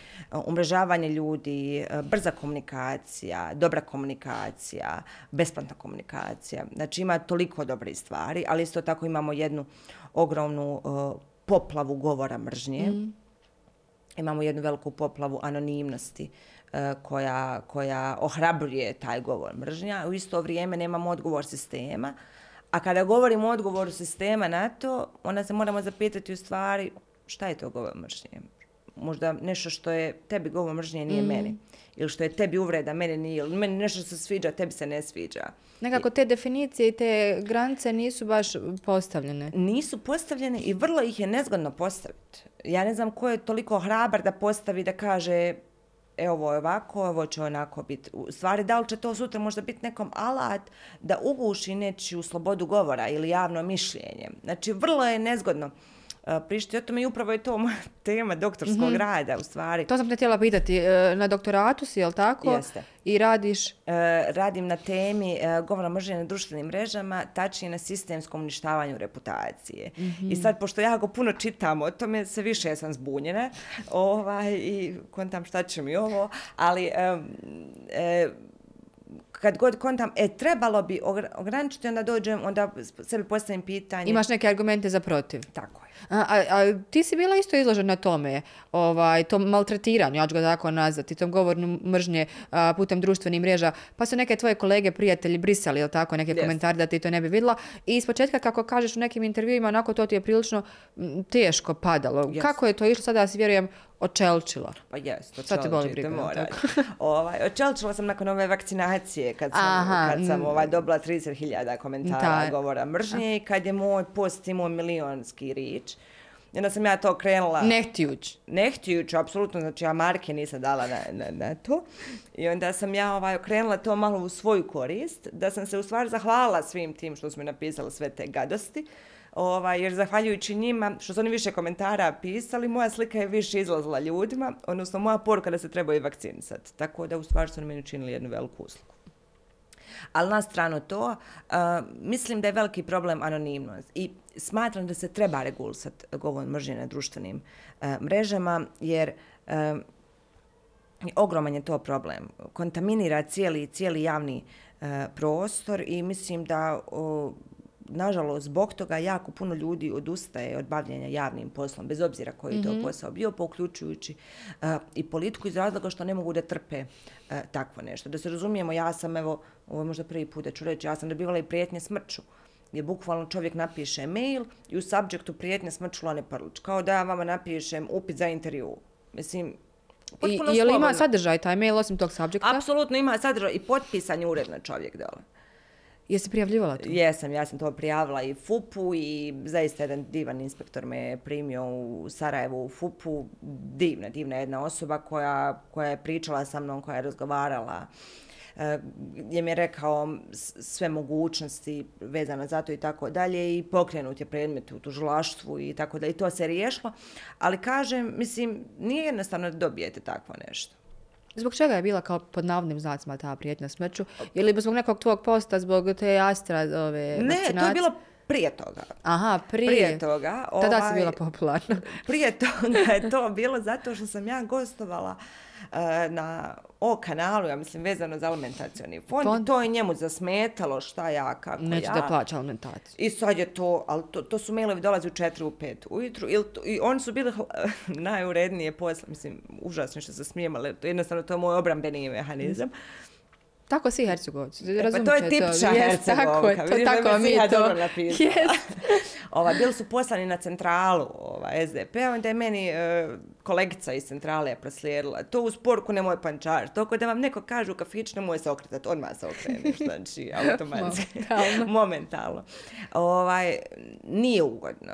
umrežavanje ljudi, brza komunikacija, dobra komunikacija, besplatna komunikacija. Znači, ima toliko dobrih stvari, ali isto tako imamo jednu ogromnu poplavu govora mržnje. Imamo jednu veliku poplavu anonimnosti koja ohrabruje taj govor mržnja. U isto vrijeme nemamo odgovor sistema. A kada govorimo o odgovoru sistema na to, onda se moramo zapitati u stvari šta je to govor mržnje. Možda nešto što je tebi govor mržnje nije meni. Ili što je tebi uvreda, meni nije. Ili meni nešto se sviđa, tebi se ne sviđa. Nekako te definicije i te granice nisu baš postavljene. Nisu postavljene i vrlo ih je nezgodno postaviti. Ja ne znam ko je toliko hrabar da postavi da kaže ovo je ovako, ovo će onako biti. U stvari, da li će to sutra možda biti nekom alat da uguši nečiju slobodu govora ili javno mišljenje. Znači, vrlo je nezgodno pričati o tome i upravo je to moja tema doktorskog rada, u stvari. To sam te htjela pitati. Na doktoratu si, je li tako? Jeste. I radiš? Radim na temi govora mržnje na društvenim mrežama, tačnije na sistemskom uništavanju reputacije. I sad, pošto ja go puno čitam o tome, sve više sam zbunjena i kontam šta će mi ovo, ali kad god kontam, trebalo bi ograničiti, onda dođem, onda sebi postavim pitanje. Imaš neke argumente za protiv. Tako je. A ti si bila isto izložena tome, tom maltretiranju, ja ću ga tako nazvati, tom govornu mržnje putem društvenih mreža, pa su neke tvoje kolege, prijatelji brisali, je li tako, neke komentare da ti to ne bi vidjela. I ispočetka, kako kažeš u nekim intervjuima, onako to ti je prilično teško padalo. Yes. Kako je to išlo sada, vjerujem, očelčila? Pa jest, očelčila sam nakon ove vakcinacije, kad sam dobila 30.000 komentara govora mržnje i kad je moj post imao milionski rič. I onda sam ja to krenula... Nehtijuć, apsolutno, znači ja marke nisam dala na to. I onda sam ja okrenula to malo u svoju korist, da sam se u stvari zahvalila svim tim što su mi napisali sve te gadosti. Jer zahvaljujući njima, što su oni više komentara pisali, moja slika je više izlazila ljudima, odnosno moja poruka da se trebaju vakcinisati. Tako da u stvari su mi učinili jednu veliku uslugu. Ali na stranu to, mislim da je veliki problem anonimnost i smatram da se treba regulisati govor mržnje na društvenim mrežama, jer ogroman je to problem. Kontaminira cijeli javni prostor i mislim da nažalost, zbog toga jako puno ljudi odustaje od bavljenja javnim poslom, bez obzira koji je to posao bio, pa uključujući i politiku, iz razloga što ne mogu da trpe takvo nešto. Da se razumijemo, ja sam, ovo je možda prvi put da ću reći, ja sam dobivala i prijetnje smrću, gdje bukvalno čovjek napiše mail i u subjektu prijetnje smrću Lane Prlić, kao da ja vama napišem upit za intervju. Mislim, potpuno je li ima sadržaj taj mail osim tog subjekta? Apsolutno ima sadržaj i potpisan je uredno čovjek dole. Jesi prijavljivala to? Jesam, ja sam to prijavila i FUP-u i zaista jedan divan inspektor me primio u Sarajevu u FUP-u. Divna jedna osoba koja je pričala sa mnom, koja je razgovarala. Je mi rekao sve mogućnosti vezano za to i tako dalje i pokrenut je predmet u tužilaštvu i tako dalje. I to se riješilo, ali kažem, mislim, nije jednostavno da dobijete takvo nešto. Zbog čega je bila kao pod navodnim znacima ta prijetnja smrću? Ili zbog nekog tvog posta, zbog te Astra, ove vakcinacije? Ne, to je bilo prije toga. Aha, prije toga. Tada si bila popularna. Prije toga je to bilo zato što sam ja gostovala na O kanalu, ja mislim, vezano za alimentacioni fond. To je njemu zasmetalo šta ja, kako neću ja. Neću da plaća alimentaciju. I sad je to, ali to su mailovi dolazi u 4 u 5 ujutru i oni su bili najurednije posla, mislim, užasno što se smijem, ali jednostavno to je moj obrambeni mehanizam. Tako si Hercegovci. Pa to je tipča Hercegovka. Tako mi je to. Yes. Bili su poslani na centralu SDP, onda je meni kolegica iz centrale proslijedila. To uz porku nemoj pančar. Toko da vam neko kaže u kafiću nemoj se okretati. Odmah se okreneš. Znači, automatski. Momentalno. Nije ugodno.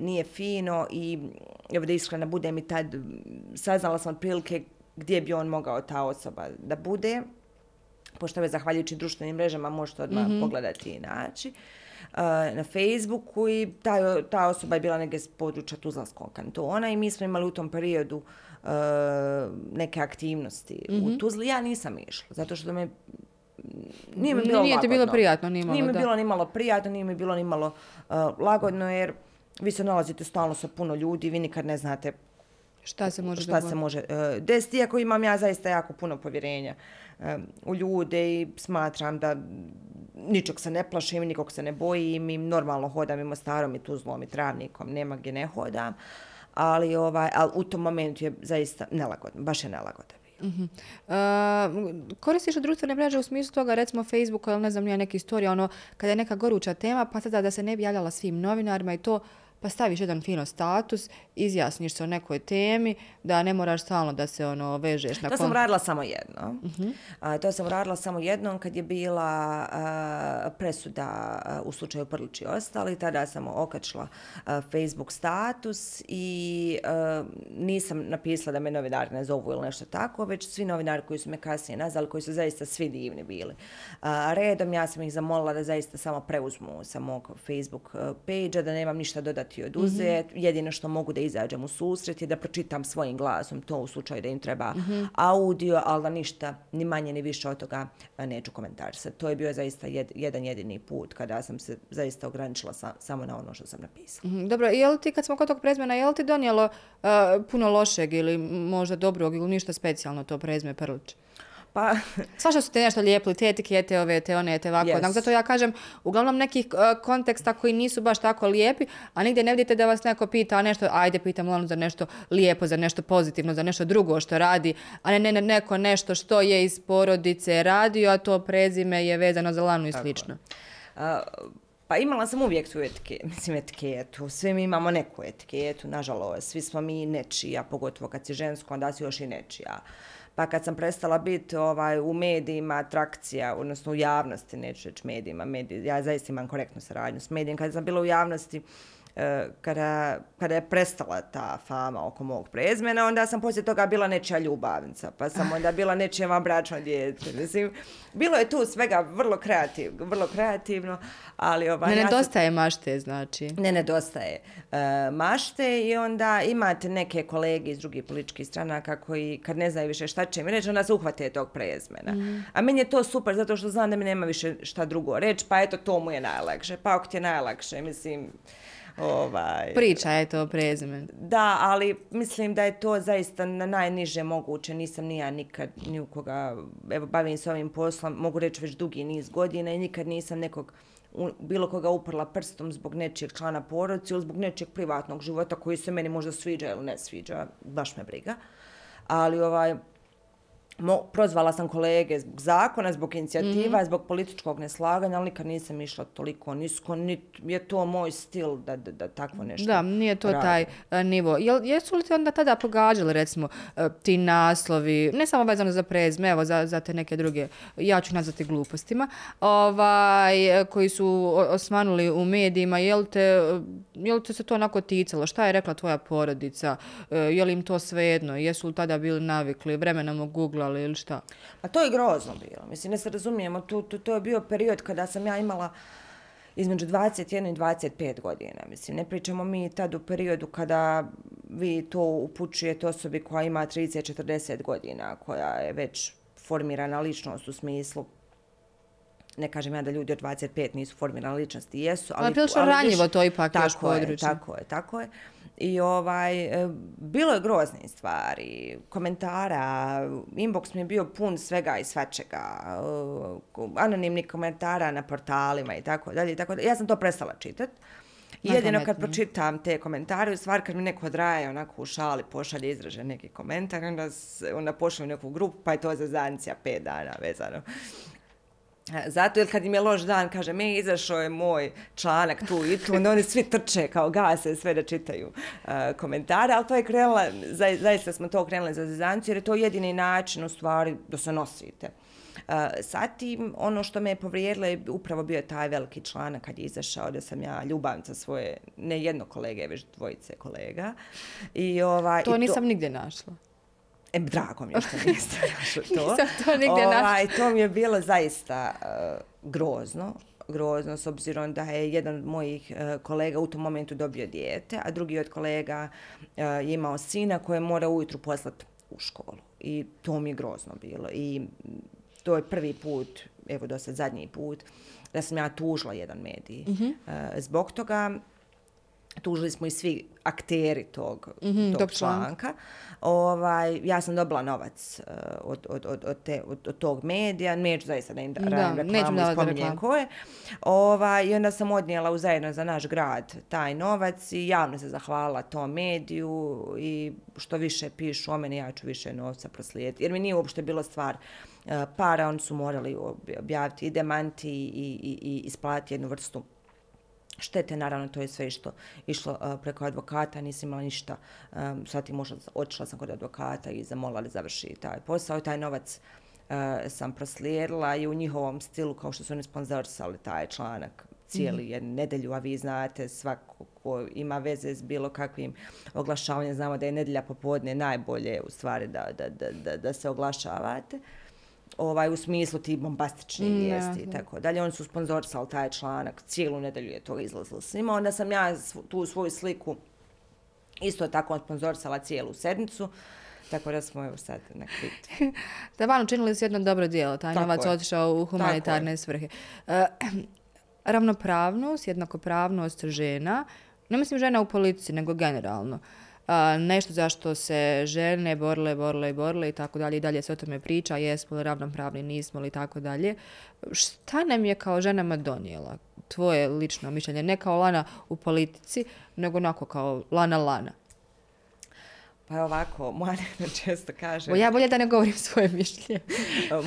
Nije fino i da iskreno budem i tad saznala sam otprilike gdje bi on mogao ta osoba da bude. Pošto je zahvaljujući društvenim mrežama možete odmah pogledati i naći na Facebooku i ta osoba je bila negdje s područja Tuzlanskog kantona i mi smo imali u tom periodu neke aktivnosti u Tuzli. Ja nisam išla, zato što me nije mi bilo lagodno. Nije ti bilo prijatno nimalo, nije mi bilo nimalo prijatno, nije mi bilo nimalo lagodno jer vi se nalazite stalno sa puno ljudi i vi nikad ne znate Šta se može desiti, iako imam ja zaista jako puno povjerenja u ljude i smatram da ničeg se ne plašim, nikog se ne bojim i normalno hodam i Mostarom i Tuzlom i Travnikom, nema gdje ne hodam, ali u tom momentu je zaista nelagodno, baš je nelagodno. Uh-huh. Koristiš društvene mreže u smislu toga, recimo Facebooka ili ne znam, neka istorija, kada je neka goruća tema, pa sada da se ne bi javljala svim novinarima i to, pa staviš jedan fino status, izjasniš se o nekoj temi, da ne moraš stalno da se vežeš na To sam radila samo jednom. Uh-huh. To sam radila samo jednom kad je bila presuda u slučaju Prlić i ostali. Tada sam okačila Facebook status i nisam napisala da me novinari ne zovu ili nešto tako, već svi novinari koji su me kasnije nazvali, koji su zaista svi divni bili. Redom ja sam ih zamolila da zaista samo preuzmu sa mog Facebook page-a, da nemam ništa dodati i oduzet. Mm-hmm. Jedino što mogu da izađem u susret je da pročitam svojim glasom to u slučaju da im treba audio, ali da ništa, ni manje ni više od toga neću komentarisati. To je bio zaista jedan jedini put kada sam se zaista ograničila samo na ono što sam napisala. Mm-hmm. Dobro, je li ti, kad smo kod tog prezmena, je li ti donijelo puno lošeg ili možda dobrog ili ništa specijalno to prezme Prlić? Pa, svašta su te nešto lijepili, te etikete, te one, te ovako. Yes. Zato ja kažem, uglavnom nekih konteksta koji nisu baš tako lijepi, a nigdje ne vidite da vas neko pita nešto, ajde pitam Lanu za nešto lijepo, za nešto pozitivno, za nešto drugo što radi, a ne neko nešto što je iz porodice radio, a to prezime je vezano za Lanu i slično. Pa imala sam uvijek tu etiketu, svi mi imamo neku etiketu, nažalost, svi smo mi nečija, pogotovo kad si žensko, onda si još i nečija. Pa kad sam prestala biti u medijima atrakcija, odnosno u javnosti, neću reći medijima, ja zaista imam korektnu saradnju s medijima, kada sam bila u javnosti, kada je prestala ta fama oko mog prezmena, onda sam poslije toga bila nečija ljubavnica, pa sam onda bila nečija vanbračno dijete. Mislim, bilo je tu svega vrlo kreativno, ali... ne nedostaje mašte, znači. Ne nedostaje mašte i onda imate neke kolege iz drugih političkih stranaka koji kad ne znaju više šta će mi reći, onda se uhvate tog prezmena. Mm. A meni je to super, zato što znam da mi nema više šta drugo reći, pa eto, to mu je najlakše, pa ako ti je najlakše, mislim... Priča je to prezime. Da, ali mislim da je to zaista na najniže moguće. Nisam ni ja nikad ni u koga, bavim se ovim poslom, mogu reći već dugi niz godina i nikad nisam nekog, bilo koga uprla prstom zbog nečijeg člana porodice ili zbog nečijeg privatnog života koji se meni možda sviđa ili ne sviđa, baš me briga. Ali Prozvala sam kolege zbog zakona, zbog inicijativa, zbog političkog neslaganja, ali nikad nisam išla toliko nisko, niti je to moj stil da takvo nešto radim. Da, nije to taj nivo. Jesu li te onda tada pogađali, recimo, ti naslovi, ne samo vezano za prezme, evo za te neke druge, ja ću nazvati glupostima, koji su osvanuli u medijima, je li te se to onako ticalo? Šta je rekla tvoja porodica? Je li im to svejedno? Jesu li tada bili navikli, vremenom googlali ili šta? A to je grozno bilo. Mislim, ne se razumijemo, to je bio period kada sam ja imala između 21 i 25 godina. Mislim, ne pričamo mi tad u periodu kada vi to upućujete osobi koja ima 30-40 godina, koja je već formirana ličnost u smislu, ne kažem ja da ljudi od 25 nisu formirane ličnosti, jesu, ali prilično ranjivo to ipak još područje. Tako je. I bilo je groznih stvari, komentara, inbox mi je bio pun svega i svačega, anonimnih komentara na portalima i tako dalje. Ja sam to prestala čitati. Jedino kad pročitam te komentare, u stvari kad mi neko odraje onako u šali, pošalje izražen neki komentar, onda pošalje u neku grupu, pa je to za zancija 5 dana vezano. Zato, jer kad im je loš dan, kaže, mi izašao je moj članak tu i tu, onda oni svi trče kao gase sve da čitaju komentare, ali to je krenula, zaista smo to krenuli za zezancu, jer je to jedini način u stvari da se nosite. Sa tim, ono što me je povrijedilo je upravo bio taj veliki članak kad je izašao da sam ja ljubavnica svoje, ne jednog kolege, već 2 kolega. To nisam nigdje našla. Drago mi je što nisam našla to. Nisam to nigdje našla. To mi je bilo zaista grozno, s obzirom da je jedan od mojih kolega u tom momentu dobio dijete, a drugi od kolega je imao sina koje mora ujutru poslati u školu. I to mi je grozno bilo. I to je prvi put, evo do sad zadnji put, da sam ja tužila jedan medij. Zbog toga tužili smo i svi akteri tog članka. Ja sam dobila novac od tog medija. Neću zaista da im radim reklamu i spominjem ko je. I onda sam odnijela u Zajedno za naš grad taj novac i javno se zahvalila tom mediju. I što više pišu o meni, ja ću više novca proslijediti. Jer mi nije uopšte bilo stvar para. Oni su morali objaviti i demanti i isplatiti jednu vrstu štete, naravno, to je sve što išlo preko advokata, nisam imala ništa. Otišla sam kod advokata i zamolila da završi taj posao. Taj novac sam proslijedila i u njihovom stilu, kao što su oni sponzorisali taj članak cijeli jednu nedelju, a vi znate, svako ko ima veze s bilo kakvim oglašavanjem, znamo da je nedelja popodne najbolje u stvari da se oglašavate. U smislu ti bombastični vijesti i tako dalje. Oni su sponzorisali taj članak, cijelu nedelju je to izlazilo s njima. Onda sam ja tu svoju sliku isto tako sponzorisala cijelu sedmicu. Tako da smo evo sad na kriti. Davano, činili si jedno dobro djelo. Taj novac otišao u humanitarne svrhe. Ravnopravnost, jednakopravnost žena, ne mislim žena u politici, nego generalno. Nešto zašto se žene borile i tako dalje, i dalje se o tome priča, jesmo li ravnopravni, nismo li i tako dalje. Šta nam je kao ženama donijela tvoje lično mišljenje, ne kao Lana u politici, nego onako kao Lana? Pa ovako, moja nena često kaže... Ja bolje da ne govorim svoje mišljenje.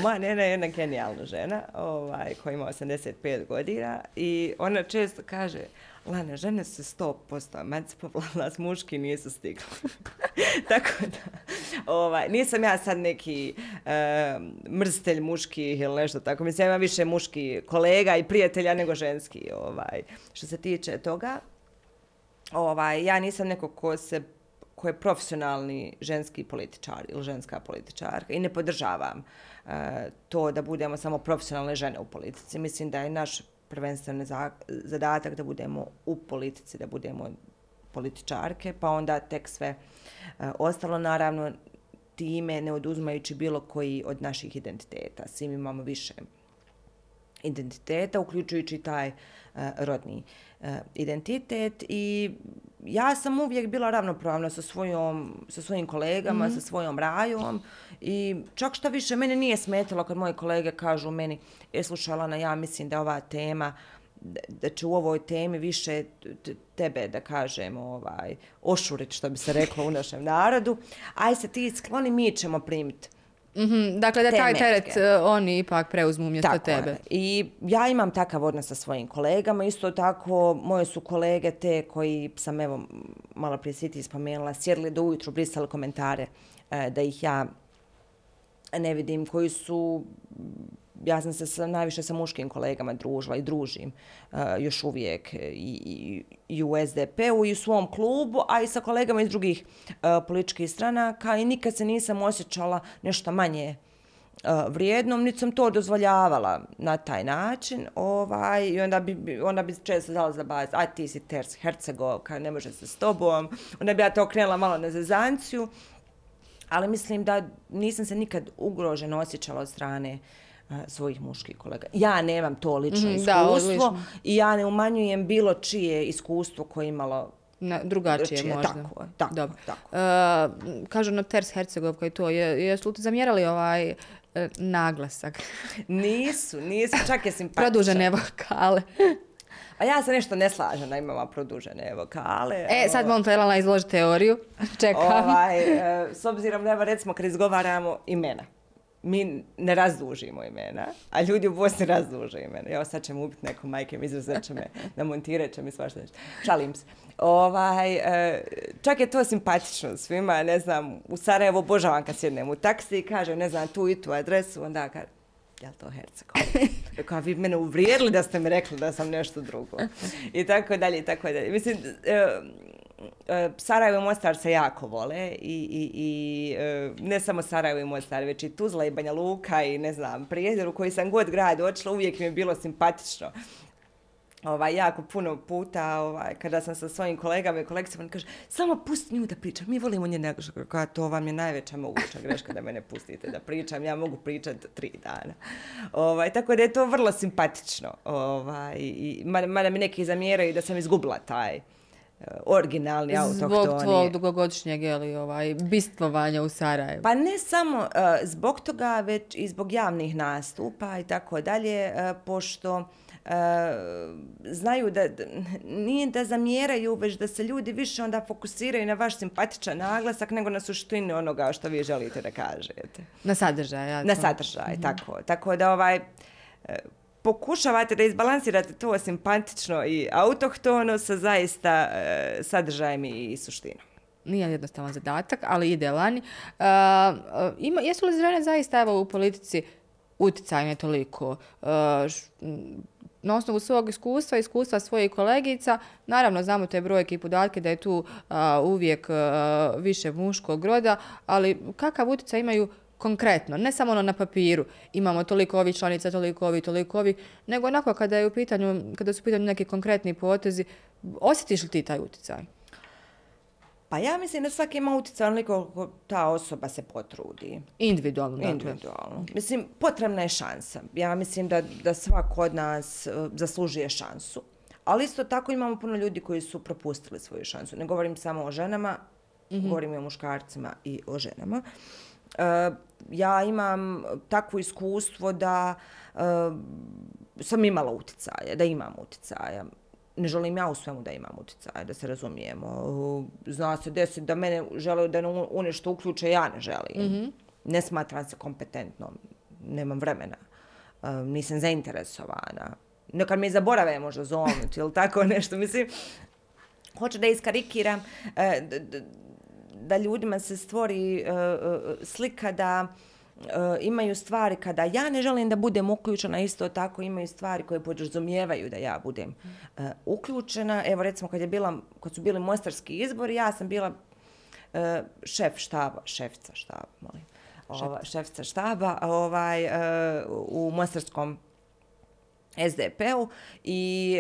Moja nena je jedna genijalna žena koja ima 85 godina i ona često kaže... Lana, žene su 100% emancipovale, muški nisu stigli. Tako da, nisam ja sad neki mrzitelj muških ili nešto tako. Mislim, ja imam više muških kolega i prijatelja nego ženski. Što se tiče toga, ja nisam neko ko je profesionalni ženski političar ili ženska političarka i ne podržavam to da budemo samo profesionalne žene u politici. Mislim da je naš prvenstveni zadatak da budemo u politici, da budemo političarke, pa onda tek sve ostalo, naravno, time ne oduzimajući bilo koji od naših identiteta. Svi imamo više identiteta, uključujući taj rodni identitet. I ja sam uvijek bila ravnopravna sa svojim kolegama, sa svojom rajom i čak što više, mene nije smetalo kad moji kolege kažu meni, slušala na, ja mislim da ova tema, da će u ovoj temi više tebe, da kažem, ošurit, što bi se reklo u našem narodu. Aj se ti skloni, mi ćemo primiti Dakle, da taj teret oni ipak preuzmu umjesto tebe. I ja imam takav odnos sa svojim kolegama. Isto tako, moje su kolege te koji sam, evo, malo prije si ti spomenula, sjedili do ujutru, brisali komentare da ih ja ne vidim, koji su... Ja sam se najviše sa muškim kolegama družila i družim još uvijek i u SDP-u i u svom klubu, a i sa kolegama iz drugih političkih stranaka, i nikad se nisam osjećala nešto manje vrijednom, niti sam to dozvoljavala na taj način. I onda bi često dala za baz, a ti si Hercegovka, ne može se s tobom. Onda bi ja to okrenula malo na zezanciju, ali mislim da nisam se nikad ugroženo osjećala od strane svojih muških kolega. Ja nemam to lično iskustvo i ja ne umanjujem bilo čije iskustvo koje je imalo drugačije možda. Tako. Kažu na Ters Hercegovka i to. Jesu li ti zamjerali ovaj naglasak? Nisu. Čak je simpatičan. Produžene vokale. A ja se nešto ne slažem da imam produžene vokale. Sad vam trebala izložiti teoriju. Čekam. S obzirom da, recimo, kad izgovaramo imena, mi ne razdužimo imena, a ljudi u Bosni razduže imena. Evo, sad će mu ubiti nekom, majke mi izrazat će me, namontirat će mi svašta nešto. Šalim se. Čak je to simpatično svima, ne znam, u Sarajevu obožavam kad sjednem u taksi i kažem, ne znam, tu i tu adresu, onda kažem, jel to Hercegovina? Rekao, vi mene uvrijedili da ste mi rekli da sam nešto drugo. I tako dalje, i tako dalje. Mislim, Sarajevo i Mostar se jako vole i ne samo Sarajevo i Mostar, već i Tuzla i Banja Luka i, ne znam, Prijedor u koji sam god grad otišla, uvijek mi je bilo simpatično. Jako puno puta kada sam sa svojim kolegama i kolegicama, oni kaže, samo pusti nju da pričam, mi volimo nje nego što. To vam je najveća moguća greška da me ne pustite da pričam, ja mogu pričati 3 dana. Tako da je to vrlo simpatično. Mada mi neki zamjeraju da sam izgubila taj originalni autohtoni. Zbog tvojeg dugogodišnjeg bistlovanja u Sarajevu. Pa ne samo zbog toga, već i zbog javnih nastupa i tako dalje, pošto znaju da nije da zamjeraju, već da se ljudi više onda fokusiraju na vaš simpatičan naglasak nego na suštini onoga što vi želite da kažete. Na sadržaj. Na sadržaj, tako. Tako da pokušavate da izbalansirate to simpatično i autohtono sa zaista sadržajem i suštinom. Nije jednostavan zadatak, ali ide Lani. Jesu li žene zaista u politici uticajne toliko? Na osnovu svog iskustva, iskustva svojih kolegica, naravno znamo te brojke i podatke da je tu uvijek više muškog roda, ali kakav uticaj imaju konkretno, ne samo ono na papiru, imamo toliko ovih članica, toliko ovih, nego onako kada su u pitanju neki konkretni potezi, osjetiš li ti taj uticaj? Pa ja mislim da svaki ima uticaj onoliko kako ta osoba se potrudi. Individualno. Mislim, potrebna je šansa. Ja mislim da svako od nas zaslužuje šansu, ali isto tako imamo puno ljudi koji su propustili svoju šansu. Ne govorim samo o ženama, govorim i o muškarcima i o ženama. Ja imam takvo iskustvo da sam imala uticaja, da imam uticaja. Ne želim ja u svemu da imam uticaja, da se razumijemo. Zna se desiti da mene žele da u nešto uključe, ja ne želim. Ne smatram se kompetentnom, nemam vremena, nisam zainteresovana. Nekad mi zaborave možda zovnuti ili tako nešto. Mislim, hoću da iskarikiram, da ljudima se stvori slika da imaju stvari kada ja ne želim da budem uključena, isto tako imaju stvari koje podrazumijevaju da ja budem uključena. Evo, recimo, kad su bili mostarski izbori, ja sam bila šefica štaba u mostarskom SDP-u i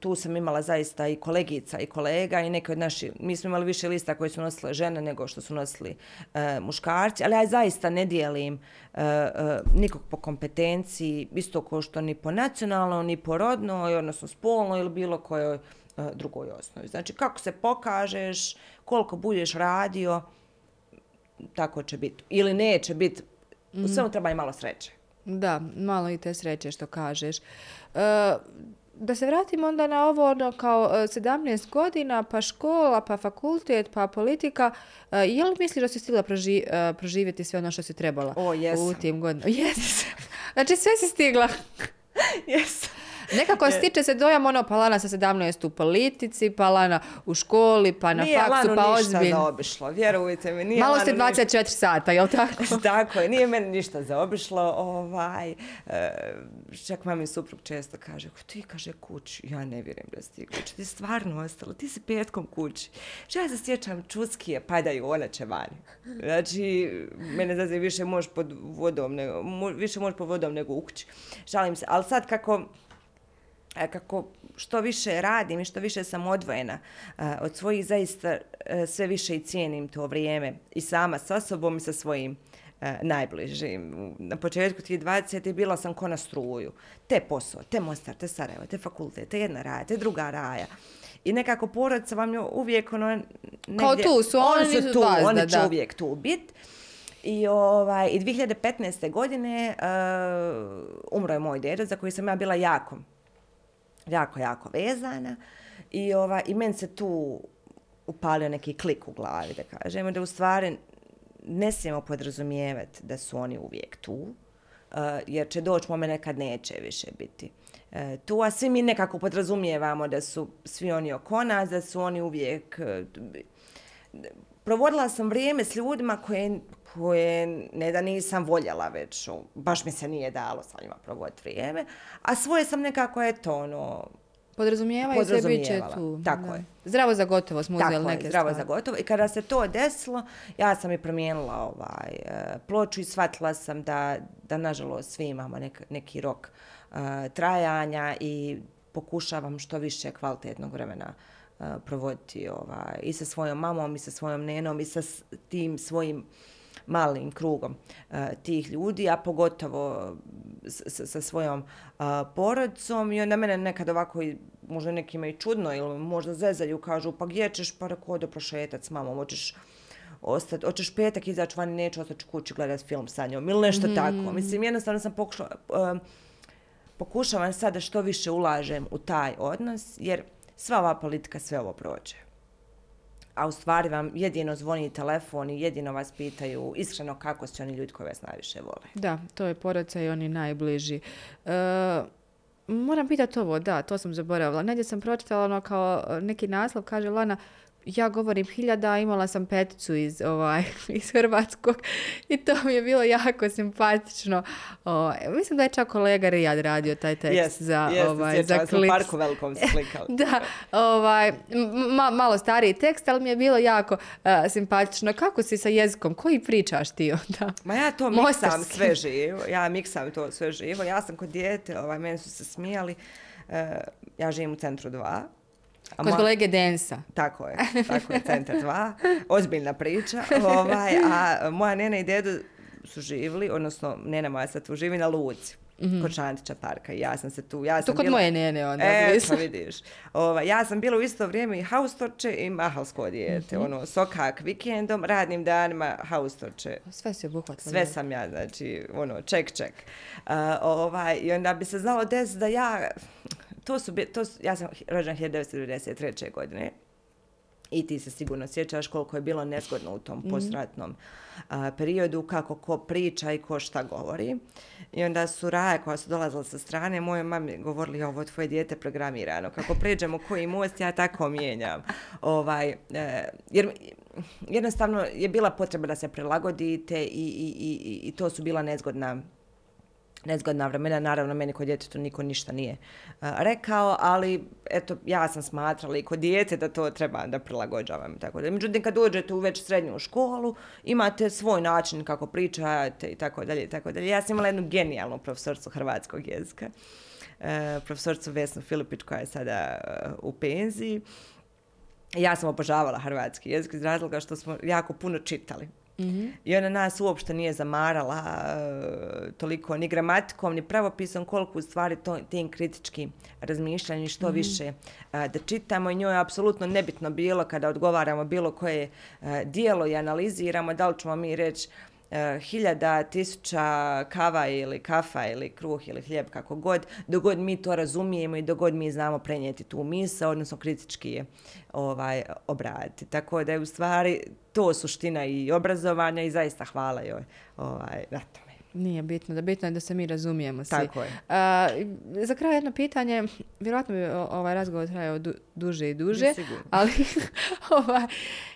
tu sam imala zaista i kolegica i kolega i neke od naših, mi smo imali više lista koje su nosile žene nego što su nosili muškarci, ali ja zaista ne dijelim nikog po kompetenciji, isto kao što ni po nacionalnoj, ni po rodnoj, odnosno spolnoj ili bilo kojoj drugoj osnovi. Znači, kako se pokažeš, koliko budeš radio, tako će biti. Ili neće biti, u svemu treba i malo sreće. Da, malo i te sreće što kažeš. Da se vratim onda na ovo ono kao 17 godina, pa škola, pa fakultet, pa politika. Je li misliš da si stigla proživjeti sve ono što si trebala u tim godinama? Jesam. Znači sve si stigla. Jesam. Nekako stiče se dojam ono, pa Lana sa 17 u politici, pa Lana u školi, pa na faksu, pa ozbiljno. Nije Lanu ništa zaobišlo, vjerujte mi. Nije malo Lanu ste 24 ništa... sata, jel tako? Tako je, nije meni ništa zaobišlo. Čak mami suprug često kaže, ti kaže kući, ja ne vjerujem da si ti kući, ti stvarno ostala, ti si petkom kući. Što ja se sjećam, čuskije padaju, ona će vani. Znači, mene zazi više možeš pod vodom nego, u kući. Žalim se, ali sad kako što više radim i što više sam odvojena od svojih, zaista sve više i cijenim to vrijeme i sama sa sobom i sa svojim najbližim. Na početku tih 20 bila sam ko na struju. Te posao, te Mostar, te Sarajevo, te fakultet, te jedna raja, te druga raja. I nekako porodica vam je uvijek ono negdje... Kao tu su, oni su tu, vazda, oni će uvijek tu biti. I 2015. godine umro je moj djedo za koji sam ja bila jako vezana i meni se tu upalio neki klik u glavi, da kažemo, da u stvari ne smijemo podrazumijevati da su oni uvijek tu, jer će doći moment kad neće više biti tu, a svi mi nekako podrazumijevamo da su svi oni oko nas, da su oni uvijek... Provodila sam vrijeme s ljudima koje ne da nisam voljela već, baš mi se nije dalo sa njima provoditi vrijeme, a svoje sam nekako, podrazumijevala. Se biće tu. Tako da. Je. Zdravo za gotovo smo uzeli neke zdravo stvari. Za gotovo. I kada se to desilo, ja sam i promijenila ploču i shvatila sam da nažalost svi imamo neki rok trajanja i pokušavam što više kvalitetnog vremena provoditi i sa svojom mamom i sa svojom nenom i sa tim svojim malim krugom tih ljudi, a pogotovo sa svojom porodicom. I onda mene nekad ovako, možda nekima i čudno, ili možda zezaju, kažu pa gdje ćeš, pa reko odo prošetat s mamom, hoćeš petak izaći van, neću ostati kući gledati film sa njom ili nešto tako. Mislim, jednostavno sam pokušavam sada što više ulažem u taj odnos, jer sva ova politika, sve ovo prođe. A u stvari vam jedino zvoni telefon i jedino vas pitaju iskreno kako su oni ljudi koji vas najviše vole. Da, to je porodica i oni najbliži. Moram pitati ovo, da, to sam zaboravila. Negdje sam pročitala ono kao neki naslov, kaže Lana, ja govorim 1000, imala sam 5 iz hrvatskog i to mi je bilo jako simpatično. Mislim da je čak kolega Rijad radio taj tekst za klips. Jeste, u parku velikom slikali. Da, malo stariji tekst, ali mi je bilo jako simpatično. Kako si sa jezikom? Koji pričaš ti onda? Ma ja to miksam sve živo. Ja sam kod dijete, meni su se smijali. Ja živim u Centru 2. Kod kolege Densa. Tako je, Centar 2. Ozbiljna priča. A moja nena i dedo su živjeli, odnosno nena moja sad tu živi na Luci, kod Šantića parka. I ja sam se tu... Ja sam tu kod moje nene onda. To vidiš. Ja sam bila u isto vrijeme i haustorče i mahalsko dijete. Sokak vikendom, radnim danima, haustorče. Sve se obuhvatilo. Sve sam ja, znači, ček. I onda bi se znalo desiti da ja... ja sam rođena 1993. godine i ti se sigurno sjećaš koliko je bilo nezgodno u tom postratnom periodu, kako ko priča i ko šta govori. I onda su Raja koja su dolazila sa strane, moje mami govorili, ovo tvoje dijete programirano, kako pređemo koji most, ja tako mijenjam. Jer jednostavno je bila potreba da se prilagodite i to su bila nezgodna vremena. Naravno, meni kod djetetu niko ništa nije rekao, ali eto, ja sam smatrala i kod djece da to treba da prilagođavam. Tako da. Međutim, kad dođete u već srednju školu, imate svoj način kako pričate i tako dalje, i tako dalje. Ja sam imala jednu genijalnu profesoricu hrvatskog jezika, profesoricu Vesnu Filipić, koja je sada u penziji. Ja sam obožavala hrvatski jezik iz razloga što smo jako puno čitali. I ona nas uopšte nije zamarala toliko ni gramatikom ni pravopisom koliko u stvari tim kritički razmišljanjem što više da čitamo, i njoj je apsolutno nebitno bilo kada odgovaramo bilo koje dijelo i analiziramo da li ćemo mi reći hiljada, tisuća kava ili kafa ili kruh ili hljeb, kako god, dogod mi to razumijemo i dogod mi znamo prenijeti tu misao, odnosno kritički je obraditi. Tako da je u stvari to suština i obrazovanja i zaista hvala joj na tome. Nije bitno, bitno je da se mi razumijemo svi. Tako je. Za kraj jedno pitanje, vjerojatno bi ovaj razgovor trajao duže i duže, ali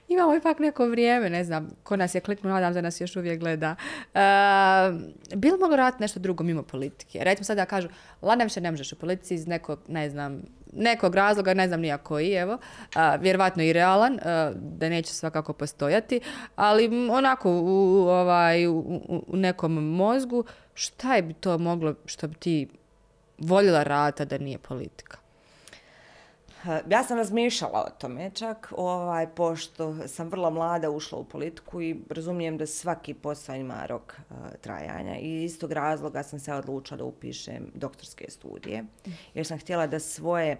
imamo ipak neko vrijeme, ne znam, ko nas je kliknuo, nadam da nas još uvijek gleda. Bilo moglo raditi nešto drugo mimo politike? Recimo sada kažu, Lana više ne možeš u politici iz nekog razloga, ne znam nija koji, evo, vjerovatno i realan, da neće svakako postojati, ali onako u nekom mozgu, šta je bi to moglo, što bi ti voljela raditi da nije politika? Ja sam razmišljala o tome čak, pošto sam vrlo mlada ušla u politiku i razumijem da svaki posao ima rok trajanja i iz tog razloga sam se odlučila da upišem doktorske studije jer sam htjela da svoje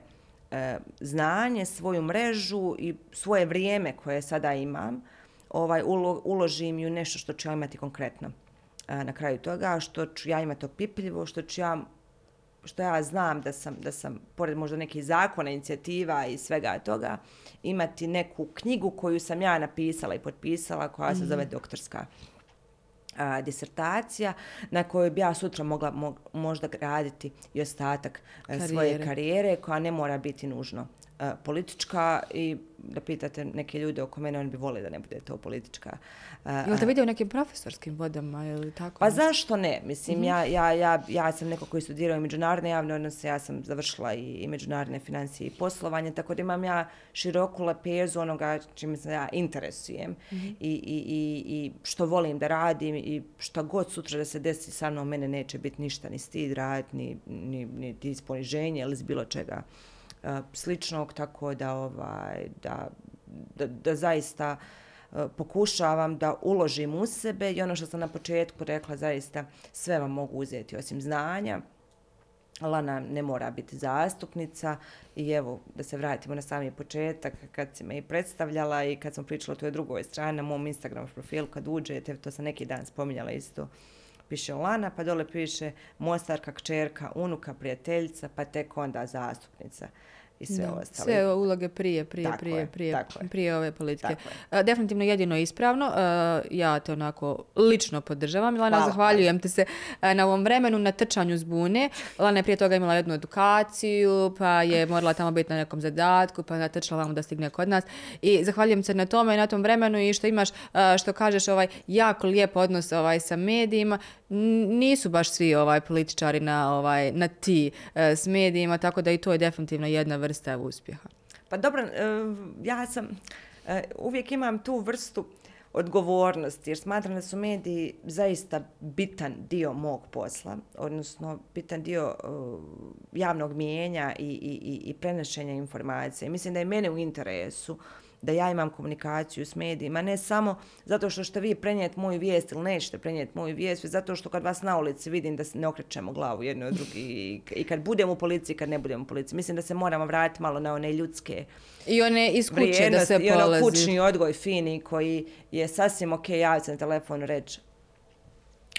znanje, svoju mrežu i svoje vrijeme koje sada imam uložim i u nešto što ću ja imati konkretno na kraju toga, što ću ja imati opipljivo, što ja znam da sam, pored možda nekih zakona, inicijativa i svega toga, imati neku knjigu koju sam ja napisala i potpisala, koja se zove doktorska disertacija, na kojoj bi ja sutra mogla možda raditi i ostatak svoje karijere, koja ne mora biti nužno politička. I da pitate neke ljude oko mene, oni bi volili da ne bude to politička. Jel te vidio u nekim profesorskim vodama ili tako? Pa zašto ne? Mislim, ja sam neko koji studirao međunarodne javne odnose, ja sam završila i međunarodne financije i poslovanje, tako da imam ja široku lepezu onoga čime se ja interesujem i što volim da radim i što god sutra da se desi sa mnom, mene neće biti ništa, ni stid raditi, ni isponiženje ili bilo čega sličnog, tako da, da zaista pokušavam da uložim u sebe i ono što sam na početku rekla, zaista sve vam mogu uzeti osim znanja. Lana ne mora biti zastupnica i evo, da se vratimo na sami početak, kad si me i predstavljala i kad sam pričala o toj drugoj strani, na mom Instagram profilu kad uđete, to sam neki dan spominjala isto, piše Lana, pa dole piše Mostarka, kćerka, unuka, prijateljica, pa tek onda zastupnica i sve ostalo. Sve uloge prije ove politike. Definitivno jedino ispravno. Ja te onako lično podržavam. Lana, zahvaljujem ti se na ovom vremenu, na trčanju s bune. Lana je prije toga imala jednu edukaciju, pa je morala tamo biti na nekom zadatku, pa je trčala vamo da stigne kod nas. I zahvaljujem se na tome i na tom vremenu i što imaš, što kažeš, jako lijep odnos sa medijima. Nisu baš svi političari na ti s medijima, tako da i to je definitivno jedna vrsta uspjeha. Pa dobro, ja sam, uvijek imam tu vrstu odgovornosti, jer smatram da su mediji zaista bitan dio mog posla, odnosno bitan dio javnog mijenja i prenošenja informacije. Mislim da je mene u interesu da ja imam komunikaciju s medijima, ne samo zato što ćete vi prenijeti moju vijest ili nećete prenijeti moju vijest, zato što kad vas na ulici vidim da ne okrećemo glavu jedno od drugi i kad budemo u policiji i kad ne budemo u policiji. Mislim da se moramo vratiti malo na one ljudske i one iz kuće da se polazi. I ono kućni odgoj fini koji je sasvim ok, javiti se na telefon, reći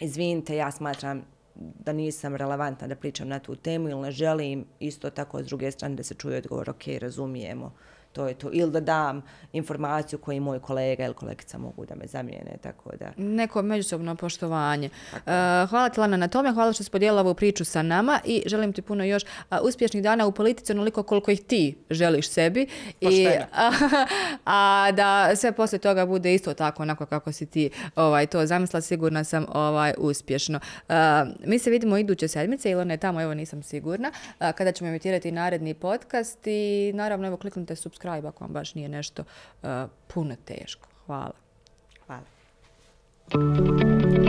izvinite, ja smatram da nisam relevantna da pričam na tu temu ili ne želim, isto tako s druge strane da se čuje odgovor, ok, razumijemo. To je to. Ili da dam informaciju koju moj kolega ili kolegica mogu da me zamijene, tako da... Neko međusobno poštovanje. Hvala ti, Lana, na tome. Hvala što si podijelila ovu priču sa nama i želim ti puno još uspješnih dana u politici, onoliko koliko ih ti želiš sebi. Pošteno. A da sve poslije toga bude isto tako, onako kako si ti to zamislila, sigurna sam uspješno. Mi se vidimo iduće sedmice, ili ne tamo, evo nisam sigurna, kada ćemo emitirati naredni podcast i naravno, evo, kliknite subscribe ako vam baš nije nešto puno teško. Hvala. Hvala.